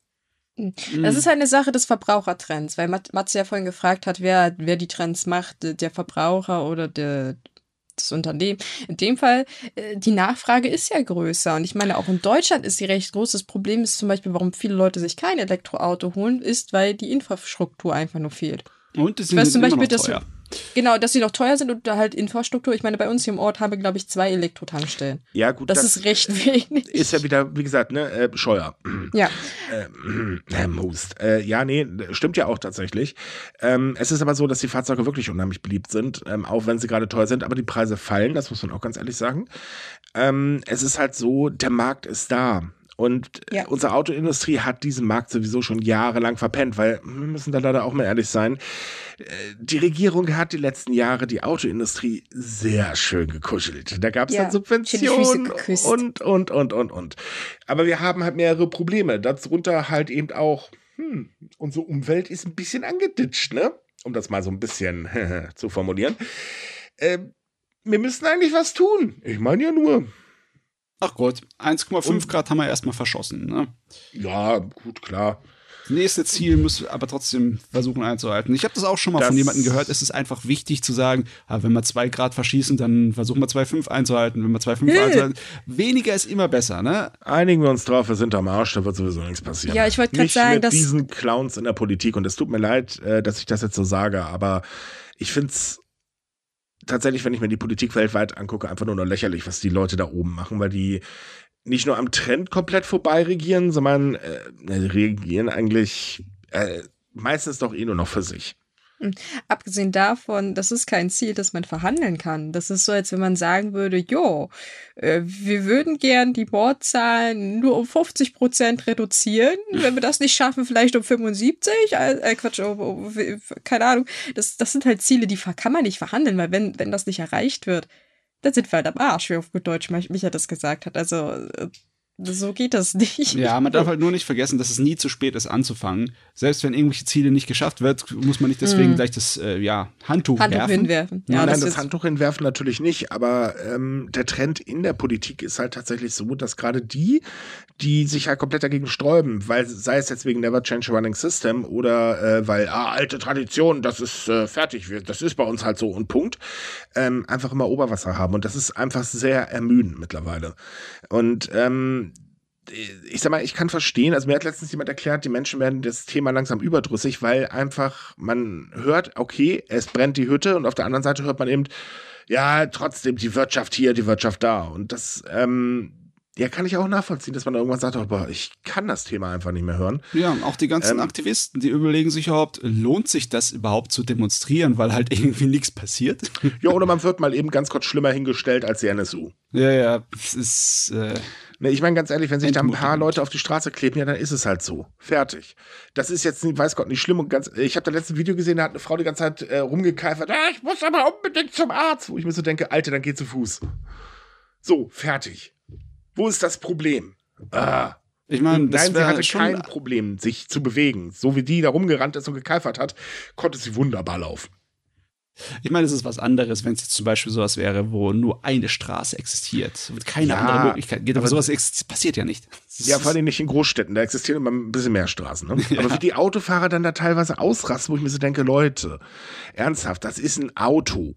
Das ist halt eine Sache des Verbrauchertrends, weil Mat Matze ja vorhin gefragt hat, wer, wer die Trends macht, der Verbraucher oder der, das Unternehmen. In dem Fall, die Nachfrage ist ja größer. Und ich meine, auch in Deutschland ist sie recht groß. Das Problem ist zum Beispiel, warum viele Leute sich kein Elektroauto holen, ist, weil die Infrastruktur einfach nur fehlt. Und es ist zum Beispiel das teuer. Genau, dass sie noch teuer sind und da halt Infrastruktur. Ich meine, bei uns hier im Ort haben wir, glaube ich, zwei Elektrotankstellen. Ja, gut. Das, das ist recht wenig. Ist ja wieder, wie gesagt, ne, äh, Scheuer. Ja. Ähm, ähm, Hust. Äh, ja, nee, stimmt ja auch tatsächlich. Ähm, es ist aber so, dass die Fahrzeuge wirklich unheimlich beliebt sind, ähm, auch wenn sie gerade teuer sind, aber die Preise fallen, das muss man auch ganz ehrlich sagen. Ähm, es ist halt so, der Markt ist da. Und ja. unsere Autoindustrie hat diesen Markt sowieso schon jahrelang verpennt, weil wir müssen da leider auch mal ehrlich sein. Die Regierung hat die letzten Jahre die Autoindustrie sehr schön gekuschelt. Da gab es ja. dann Subventionen und, und, und, und, und. Aber wir haben halt mehrere Probleme. Darunter halt eben auch, hm, unsere Umwelt ist ein bisschen angeditscht, ne? Um das mal so ein bisschen zu formulieren. Ähm, wir müssen eigentlich was tun. Ich meine ja nur. Ach Gott, eins Komma fünf Grad haben wir erstmal verschossen. Ne? Ja, gut, klar. Das nächste Ziel müssen wir aber trotzdem versuchen einzuhalten. Ich habe das auch schon mal das von jemandem gehört. Es ist einfach wichtig zu sagen, ah, wenn wir zwei Grad verschießen, dann versuchen wir zwei Komma fünf einzuhalten. Wenn wir zwei Komma fünf hey. einzuhalten, weniger ist immer besser. Ne? Einigen wir uns drauf, wir sind am Arsch, da wird sowieso nichts passieren. Ja, ich wollte gerade sagen, mit dass diesen Clowns in der Politik, und es tut mir leid, dass ich das jetzt so sage, aber ich finde es tatsächlich, wenn ich mir die Politik weltweit angucke, einfach nur noch lächerlich, was die Leute da oben machen, weil die nicht nur am Trend komplett vorbei regieren, sondern äh, regieren eigentlich äh, meistens doch eh nur noch für sich. Abgesehen davon, das ist kein Ziel, das man verhandeln kann. Das ist so, als wenn man sagen würde, jo, wir würden gern die Mordzahlen nur um fünfzig Prozent reduzieren. Wenn wir das nicht schaffen, vielleicht um fünfundsiebzig. Äh, Quatsch, um, um, keine Ahnung. Das, das sind halt Ziele, die kann man nicht verhandeln, weil wenn, wenn das nicht erreicht wird, dann sind wir halt am Arsch, wie auf gut Deutsch Micha das gesagt hat. Also so geht das nicht. Ja, man darf halt nur nicht vergessen, dass es nie zu spät ist anzufangen. Selbst wenn irgendwelche Ziele nicht geschafft wird, muss man nicht deswegen mm. gleich das äh, ja, Handtuch, Handtuch werfen. hinwerfen. Ja, nein, das, das Handtuch hinwerfen natürlich nicht, aber ähm, der Trend in der Politik ist halt tatsächlich so, dass gerade die, die sich halt komplett dagegen sträuben, weil sei es jetzt wegen Never Change a Running System oder äh, weil ah, alte Tradition, das ist äh, fertig, das ist bei uns halt so und Punkt, ähm, einfach immer Oberwasser haben. Und das ist einfach sehr ermüdend mittlerweile. Und ähm, ich sag mal, ich kann verstehen, also mir hat letztens jemand erklärt, die Menschen werden das Thema langsam überdrüssig, weil einfach man hört, okay, es brennt die Hütte und auf der anderen Seite hört man eben, ja, trotzdem die Wirtschaft hier, die Wirtschaft da. Und das ähm, ja, kann ich auch nachvollziehen, dass man irgendwann sagt, aber ich kann das Thema einfach nicht mehr hören. Ja, auch die ganzen ähm, Aktivisten, die überlegen sich überhaupt, lohnt sich das überhaupt zu demonstrieren, weil halt irgendwie nichts passiert? Ja, oder man wird mal eben ganz kurz schlimmer hingestellt als die N S U. Ja, ja, es ist... Äh Ich meine, ganz ehrlich, wenn sich da ein paar Leute auf die Straße kleben, ja, dann ist es halt so. Fertig. Das ist jetzt, weiß Gott, nicht schlimm. Und ganz, ich habe da letztes Video gesehen, da hat eine Frau die ganze Zeit äh, rumgekeifert, ah, ich muss aber unbedingt zum Arzt. Wo ich mir so denke, Alter, dann geh zu Fuß. So, fertig. Wo ist das Problem? Ah. Ich meine, nein, sie hatte kein Problem, sich zu bewegen. So wie die da rumgerannt ist und gekeifert hat, konnte sie wunderbar laufen. Ich meine, es ist was anderes, wenn es jetzt zum Beispiel sowas wäre, wo nur eine Straße existiert. Mit keine ja, andere Möglichkeit geht, aber sowas passiert ja nicht. Ja, vor allem nicht in Großstädten, da existieren immer ein bisschen mehr Straßen. Ne? Ja. Aber wie die Autofahrer dann da teilweise ausrasten, wo ich mir so denke, Leute, ernsthaft, das ist ein Auto.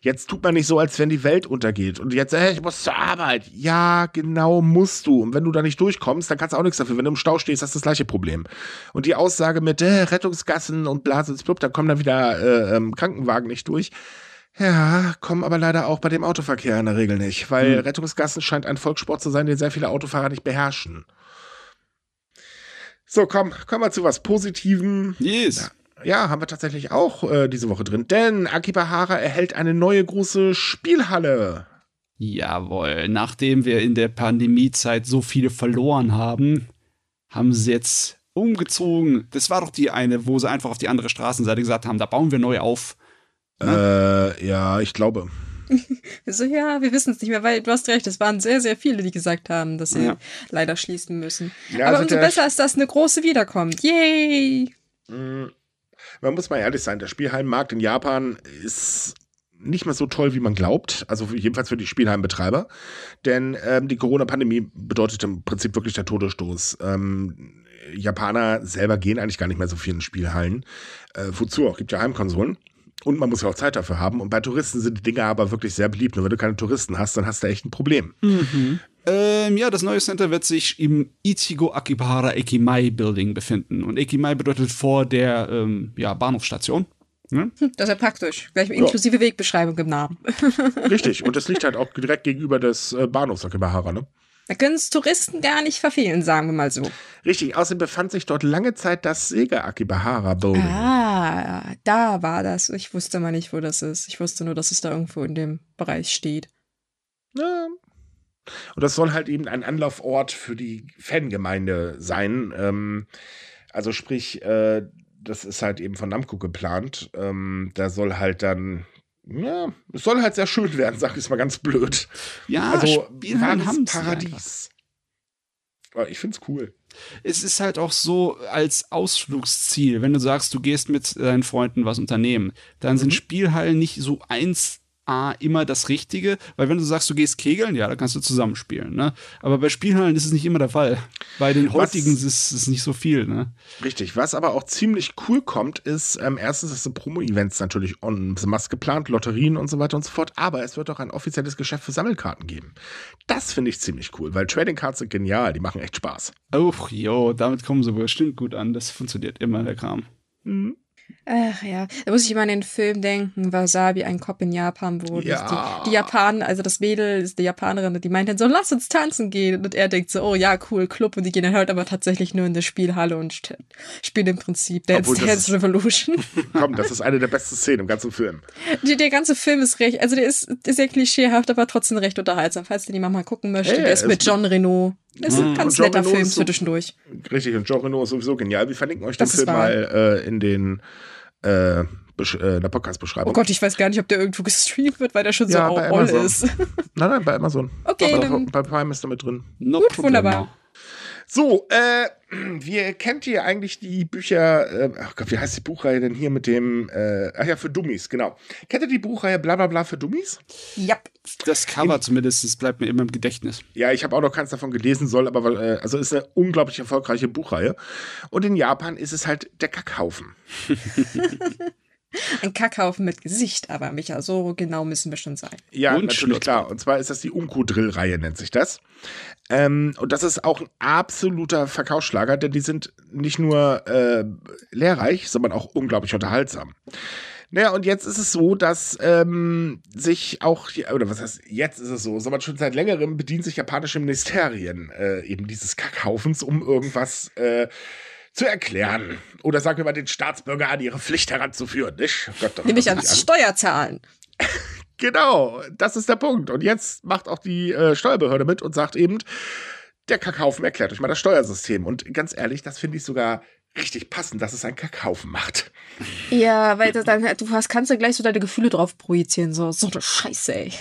Jetzt tut man nicht so, als wenn die Welt untergeht. Und jetzt, hey, ich muss zur Arbeit. Ja, genau musst du. Und wenn du da nicht durchkommst, dann kannst du auch nichts dafür. Wenn du im Stau stehst, hast du das gleiche Problem. Und die Aussage mit äh, Rettungsgassen und Blase und Blub, da kommen dann wieder äh, ähm, Krankenwagen nicht durch. Ja, kommen aber leider auch bei dem Autoverkehr in der Regel nicht. Weil mhm. Rettungsgassen scheint ein Volkssport zu sein, den sehr viele Autofahrer nicht beherrschen. So, komm, kommen wir zu was Positivem. Yes. Ja. Ja, haben wir tatsächlich auch äh, diese Woche drin. Denn Akihabara erhält eine neue große Spielhalle. Jawohl. Nachdem wir in der Pandemiezeit so viele verloren haben, haben sie jetzt umgezogen. Das war doch die eine, wo sie einfach auf die andere Straßenseite gesagt haben, da bauen wir neu auf. Ne? Äh, ja, ich glaube. So, ja, wir wissen es nicht mehr, weil du hast recht, es waren sehr, sehr viele, die gesagt haben, dass sie ja. leider schließen müssen. Ja, aber also umso besser ist, dass eine große wiederkommt. Yay! Mhm. Man muss mal ehrlich sein, der Spielhallenmarkt in Japan ist nicht mehr so toll, wie man glaubt. Also jedenfalls für die Spielhallenbetreiber. Denn ähm, die Corona-Pandemie bedeutet im Prinzip wirklich der Todesstoß. Ähm, Japaner selber gehen eigentlich gar nicht mehr so viel in Spielhallen. Äh, wozu auch? Gibt ja Heimkonsolen. Und man muss ja auch Zeit dafür haben. Und bei Touristen sind die Dinger aber wirklich sehr beliebt. Nur wenn du keine Touristen hast, dann hast du echt ein Problem. Mhm. Ähm, ja, das neue Center wird sich im Ichigo Akihabara Ekimae Building befinden. Und Ekimae bedeutet vor der ähm, ja, Bahnhofsstation. Hm? Das ist ja praktisch. Gleich mit inklusive ja. Wegbeschreibung im Namen. Richtig. Und das liegt halt auch direkt gegenüber des Bahnhofs Akihabara, ne? Da können es Touristen gar nicht verfehlen, sagen wir mal so. Richtig, außerdem befand sich dort lange Zeit das Sega Akihabara Building. Ah, da war das. Ich wusste mal nicht, wo das ist. Ich wusste nur, dass es da irgendwo in dem Bereich steht. Ja. Und das soll halt eben ein Anlaufort für die Fangemeinde sein. Ähm, also sprich, äh, das ist halt eben von Namco geplant. Ähm, da soll halt dann... Ja, es soll halt sehr schön werden, sag ich mal ganz blöd. Ja, also ein Paradies. Aber ich find's cool. Es ist halt auch so als Ausflugsziel, wenn du sagst, du gehst mit deinen Freunden was unternehmen, dann mhm. sind Spielhallen nicht so eins A immer das Richtige, weil wenn du sagst, du gehst kegeln, ja, da kannst du zusammenspielen, ne? Aber bei Spielhallen ist es nicht immer der Fall. Bei den heutigen was, ist es nicht so viel, ne? Richtig. Was aber auch ziemlich cool kommt, ist, ähm, erstens, es sind Promo-Events natürlich en masse geplant, Lotterien und so weiter und so fort, aber es wird auch ein offizielles Geschäft für Sammelkarten geben. Das finde ich ziemlich cool, weil Trading Cards sind genial, die machen echt Spaß. Oh, jo, damit kommen sie bestimmt gut an, das funktioniert immer, der Kram. Mhm. Ach ja, da muss ich immer an den Film denken, Wasabi, ein Kopf in Japan, wo ja. die, die Japaner, also das Mädel ist die Japanerin, die meint dann so, lass uns tanzen gehen. Und er denkt so, oh ja, cool, Club. Und die gehen dann halt aber tatsächlich nur in der Spielhalle und st- spielen im Prinzip Dance Obwohl, Dance Revolution. Ist, komm, das ist eine der besten Szenen im ganzen Film. Die, der ganze Film ist recht, also der ist, ist sehr klischeehaft, aber trotzdem recht unterhaltsam. Falls ihr die mal gucken möchtet, hey, der ist mit John Reno. Das ist ein ganz netter Film zwischendurch. Richtig, und Jean Reno ist sowieso genial. Wir verlinken euch den Film mal äh, in den äh, Besch- äh, in der Podcast-Beschreibung. Oh Gott, ich weiß gar nicht, ob der irgendwo gestreamt wird, weil der schon ja, so all ist. Nein, nein, bei Amazon. Okay, aber dann bei Prime ist damit drin. No gut, Problem. Wunderbar. So, äh, wir kennt ihr eigentlich die Bücher, äh, ach Gott, wie heißt die Buchreihe denn hier mit dem, äh, ach ja, für Dummies, genau. Kennt ihr die Buchreihe Blablabla für Dummies? Ja. Das Cover in, zumindest bleibt mir immer im Gedächtnis. Ja, ich habe auch noch keins davon gelesen, soll, aber äh, also ist eine unglaublich erfolgreiche Buchreihe. Und in Japan ist es halt der Kackhaufen. Ein Kackhaufen mit Gesicht, aber Micha, so genau müssen wir schon sein. Ja, und natürlich, Schluss. Klar. Und zwar ist das die Unko-Drill-Reihe, nennt sich das. Ähm, und das ist auch ein absoluter Verkaufsschlager, denn die sind nicht nur äh, lehrreich, sondern auch unglaublich unterhaltsam. Naja, und jetzt ist es so, dass ähm, sich auch, oder was heißt, jetzt ist es so, sondern schon seit längerem bedienen sich japanische Ministerien äh, eben dieses Kackhaufens, um irgendwas äh, zu erklären. Oder sagen wir mal, den Staatsbürger an ihre Pflicht heranzuführen. Nicht? Gott, doch, nämlich ans an. Steuerzahlen. Genau, das ist der Punkt. Und jetzt macht auch die äh, Steuerbehörde mit und sagt eben, der Kackhaufen erklärt euch mal das Steuersystem. Und ganz ehrlich, das finde ich sogar richtig passend, dass es einen Kackhaufen macht. Ja, weil das dann, du hast, kannst ja gleich so deine Gefühle drauf projizieren. So, so eine Scheiße, ey.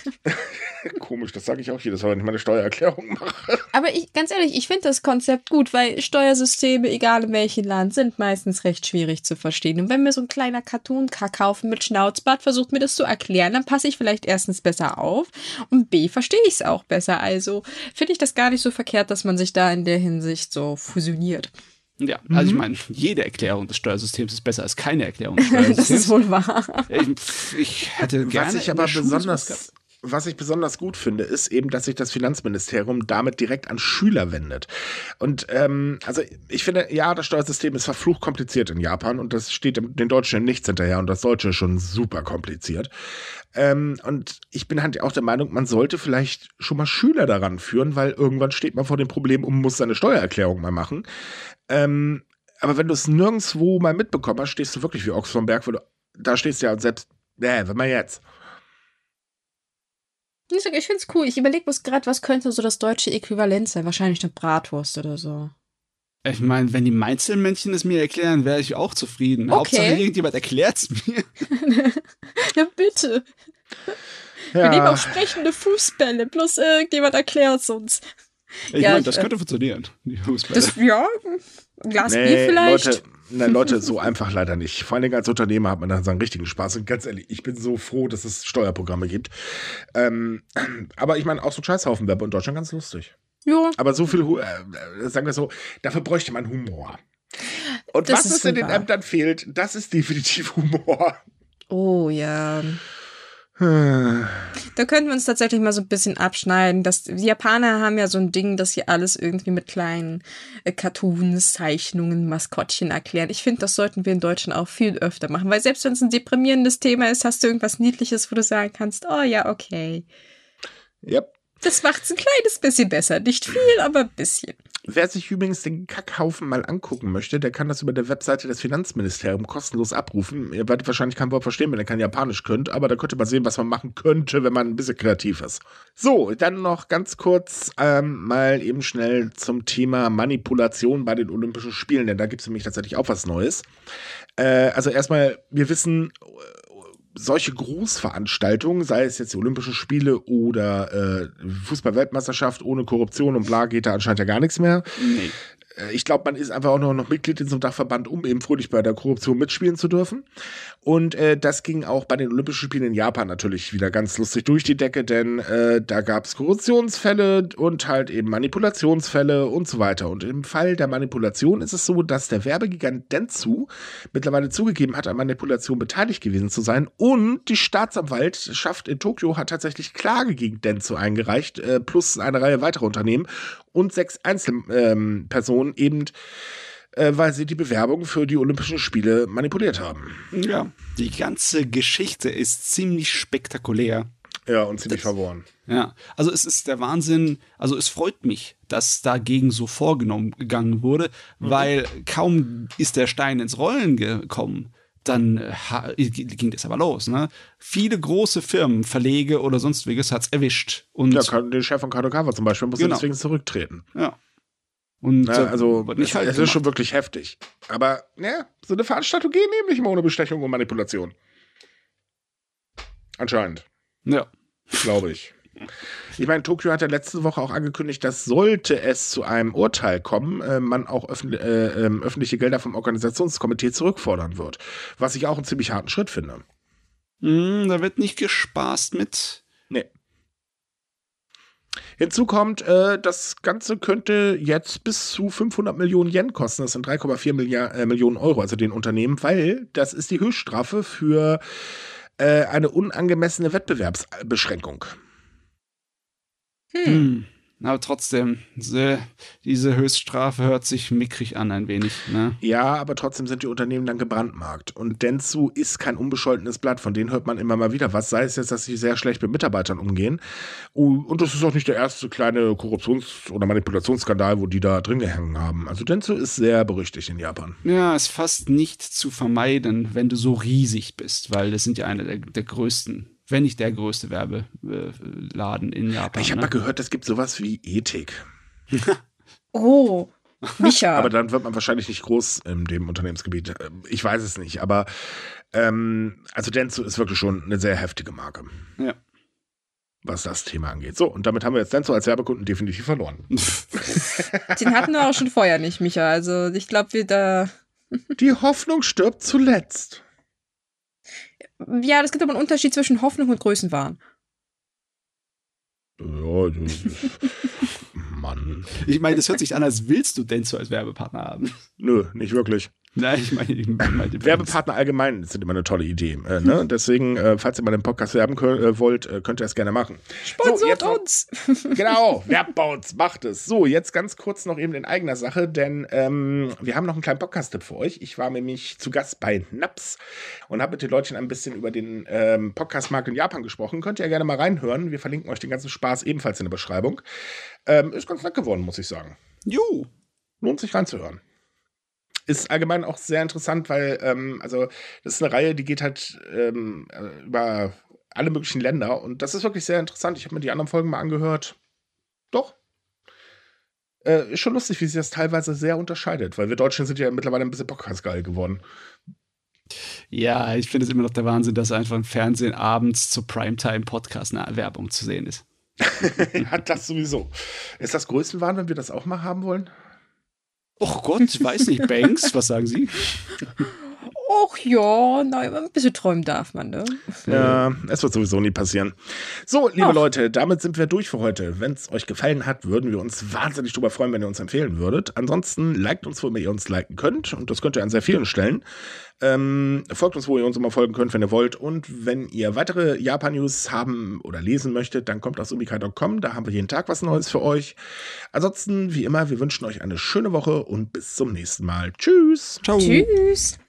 Komisch, das sage ich auch jedes Mal, wenn ich meine Steuererklärung mache. Aber ich, ganz ehrlich, ich finde das Konzept gut, weil Steuersysteme, egal in welchem Land, sind meistens recht schwierig zu verstehen. Und wenn mir so ein kleiner Cartoon-Kackhaufen mit Schnauzbart versucht, mir das zu erklären, dann passe ich vielleicht erstens besser auf und B, verstehe ich es auch besser. Also finde ich das gar nicht so verkehrt, dass man sich da in der Hinsicht so fusioniert. Ja, also mhm. ich meine, jede Erklärung des Steuersystems ist besser als keine Erklärung des Steuersystems. Das ist wohl wahr. Ich, ich hatte gerne was ich aber besonders, was ich besonders gut finde, ist eben, dass sich das Finanzministerium damit direkt an Schüler wendet. Und ähm, also ich finde, ja, das Steuersystem ist verflucht kompliziert in Japan und das steht den Deutschen nichts hinterher und das Deutsche ist schon super kompliziert. Ähm, und ich bin halt auch der Meinung, man sollte vielleicht schon mal Schüler daran führen, weil irgendwann steht man vor dem Problem und muss seine Steuererklärung mal machen. Ähm, aber wenn du es nirgendwo mal mitbekommen hast, stehst du wirklich wie Ochs vom Berg, wo du, da stehst du ja und selbst, nee, wenn man jetzt. Ich finde es cool. Ich überlege bloß gerade, was könnte so das deutsche Äquivalent sein? Wahrscheinlich eine Bratwurst oder so. Ich meine, wenn die Meinzelmännchen es mir erklären, wäre ich auch zufrieden. Okay. Hauptsache irgendjemand erklärt es mir. Ja, bitte. Ja. Wir nehmen auch sprechende Fußbälle, bloß irgendjemand erklärt es uns. Ich ja, meine, das ich, könnte äh, funktionieren. Die das, ja, ein Glas nee, Bier vielleicht. Leute, na, Leute, so einfach leider nicht. Vor allen Dingen als Unternehmer hat man dann seinen richtigen Spaß. Und ganz ehrlich, ich bin so froh, dass es Steuerprogramme gibt. Ähm, aber ich meine, auch so ein Scheißhaufen wäre in Deutschland ganz lustig. Ja. Aber so viel, äh, sagen wir so, dafür bräuchte man Humor. Und das was ist in den Ämtern fehlt, das ist definitiv Humor. Oh ja. Da könnten wir uns tatsächlich mal so ein bisschen abschneiden. Das, die Japaner haben ja so ein Ding, dass sie alles irgendwie mit kleinen äh, Cartoons, Zeichnungen, Maskottchen erklären. Ich finde, das sollten wir in Deutschland auch viel öfter machen, weil selbst wenn es ein deprimierendes Thema ist, hast du irgendwas Niedliches, wo du sagen kannst, oh ja, okay. Yep. Das macht es ein kleines bisschen besser. Nicht viel, aber ein bisschen. Wer sich übrigens den Kackhaufen mal angucken möchte, der kann das über der Webseite des Finanzministeriums kostenlos abrufen. Ihr werdet wahrscheinlich kein Wort verstehen, wenn ihr kein Japanisch könnt, aber da könnt ihr mal sehen, was man machen könnte, wenn man ein bisschen kreativ ist. So, dann noch ganz kurz ähm, mal eben schnell zum Thema Manipulation bei den Olympischen Spielen, denn da gibt es nämlich tatsächlich auch was Neues. Äh, also erstmal, wir wissen, solche Großveranstaltungen, sei es jetzt die Olympischen Spiele oder äh, Fußball-Weltmeisterschaft, ohne Korruption und bla geht da anscheinend ja gar nichts mehr. Nee. Ich glaube, man ist einfach auch noch Mitglied in so einem Dachverband, um eben fröhlich bei der Korruption mitspielen zu dürfen. Und äh, das ging auch bei den Olympischen Spielen in Japan natürlich wieder ganz lustig durch die Decke, denn äh, da gab es Korruptionsfälle und halt eben Manipulationsfälle und so weiter. Und im Fall der Manipulation ist es so, dass der Werbegigant Dentsu mittlerweile zugegeben hat, an Manipulation beteiligt gewesen zu sein. Und die Staatsanwaltschaft in Tokio hat tatsächlich Klage gegen Dentsu eingereicht, äh, plus eine Reihe weiterer Unternehmen und sechs Einzelpersonen. Ähm, eben, äh, weil sie die Bewerbung für die Olympischen Spiele manipuliert haben. Ja, die ganze Geschichte ist ziemlich spektakulär. Ja, und ziemlich das, verworren. Ja, also es ist der Wahnsinn, also es freut mich, dass dagegen so vorgenommen gegangen wurde, mhm. weil kaum ist der Stein ins Rollen gekommen, dann äh, ging das aber los. Ne? Viele große Firmen, Verlege oder sonstiges, hat es erwischt. Und ja, der Chef von Kadokawa zum Beispiel musste genau. deswegen zurücktreten. Ja. Und na, also, es halt ist schon wirklich heftig. Aber, ja, so eine Veranstaltung geht eben nicht mehr ohne Bestechung und Manipulation. Anscheinend. Ja. Glaube ich. Ich meine, Tokio hat ja letzte Woche auch angekündigt, dass sollte es zu einem Urteil kommen, äh, man auch öffentlich, äh, äh, öffentliche Gelder vom Organisationskomitee zurückfordern wird. Was ich auch einen ziemlich harten Schritt finde. Mm, da wird nicht gespaßt mit... Nee. Hinzu kommt, äh, das Ganze könnte jetzt bis zu fünfhundert Millionen Yen kosten. Das sind drei Komma vier Milliarden, äh, Millionen Euro, also den Unternehmen, weil das ist die Höchststrafe für äh, eine unangemessene Wettbewerbsbeschränkung. Hm. Hm. Aber trotzdem, diese, diese Höchststrafe hört sich mickrig an ein wenig. Ne? Ja, aber trotzdem sind die Unternehmen dann gebrandmarkt. Und Dentsu ist kein unbescholtenes Blatt. Von denen hört man immer mal wieder was. Sei es jetzt, dass sie sehr schlecht mit Mitarbeitern umgehen. Und das ist auch nicht der erste kleine Korruptions- oder Manipulationsskandal, wo die da drin gehangen haben. Also Dentsu ist sehr berüchtigt in Japan. Ja, ist fast nicht zu vermeiden, wenn du so riesig bist. Weil das sind ja einer der, der größten, wenn nicht der größte Werbeladen in Japan. Ich habe ne? mal gehört, es gibt sowas wie Ethik. Oh, Micha. Aber dann wird man wahrscheinlich nicht groß in dem Unternehmensgebiet. Ich weiß es nicht, aber ähm, also Dentsu ist wirklich schon eine sehr heftige Marke. Ja. Was das Thema angeht. So, und damit haben wir jetzt Dentsu als Werbekunden definitiv verloren. Den hatten wir auch schon vorher nicht, Micha. Also ich glaube, wir da... Die Hoffnung stirbt zuletzt. Ja, das gibt aber einen Unterschied zwischen Hoffnung und Größenwahn. Ja, Mann. Ich meine, das hört sich an, als willst du Dentsu als Werbepartner haben. Nö, nicht wirklich. Nein, ich meine, ich meine Werbepartner allgemein sind immer eine tolle Idee. Äh, ne? Deswegen, äh, falls ihr mal den Podcast werben kö- wollt, äh, könnt ihr das gerne machen. Sponsort so, uns! Genau, werbt bei uns, macht es. So, jetzt ganz kurz noch eben in eigener Sache, denn ähm, wir haben noch einen kleinen Podcast-Tipp für euch. Ich war nämlich zu Gast bei N A P S und habe mit den Leutchen ein bisschen über den ähm, Podcast-Markt in Japan gesprochen. Könnt ihr ja gerne mal reinhören. Wir verlinken euch den ganzen Spaß ebenfalls in der Beschreibung. Ähm, ist ganz nett geworden, muss ich sagen. Juhu! Lohnt sich reinzuhören. Ist allgemein auch sehr interessant, weil, ähm, also, das ist eine Reihe, die geht halt ähm, über alle möglichen Länder und das ist wirklich sehr interessant. Ich habe mir die anderen Folgen mal angehört. Doch. Äh, ist schon lustig, wie sich das teilweise sehr unterscheidet, weil wir Deutschen sind ja mittlerweile ein bisschen podcastgeil geworden. Ja, ich finde es immer noch der Wahnsinn, dass einfach im Fernsehen abends zur Primetime-Podcast-Werbung zu sehen ist. Hat das sowieso. Ist das Größenwahn, wenn wir das auch mal haben wollen? Och Gott, weiß nicht, Banks, was sagen Sie? Och ja, nein, ein bisschen träumen darf man, ne? Ja, es wird sowieso nie passieren. So, liebe Ach. Leute, damit sind wir durch für heute. Wenn es euch gefallen hat, würden wir uns wahnsinnig drüber freuen, wenn ihr uns empfehlen würdet. Ansonsten liked uns, wo immer ihr uns liken könnt. Und das könnt ihr an sehr vielen Stellen. Ähm, folgt uns, wo ihr uns immer folgen könnt, wenn ihr wollt. Und wenn ihr weitere Japan-News haben oder lesen möchtet, dann kommt auf sumikai punkt com. Da haben wir jeden Tag was Neues für euch. Ansonsten, wie immer, wir wünschen euch eine schöne Woche und bis zum nächsten Mal. Tschüss. Ciao. Tschüss.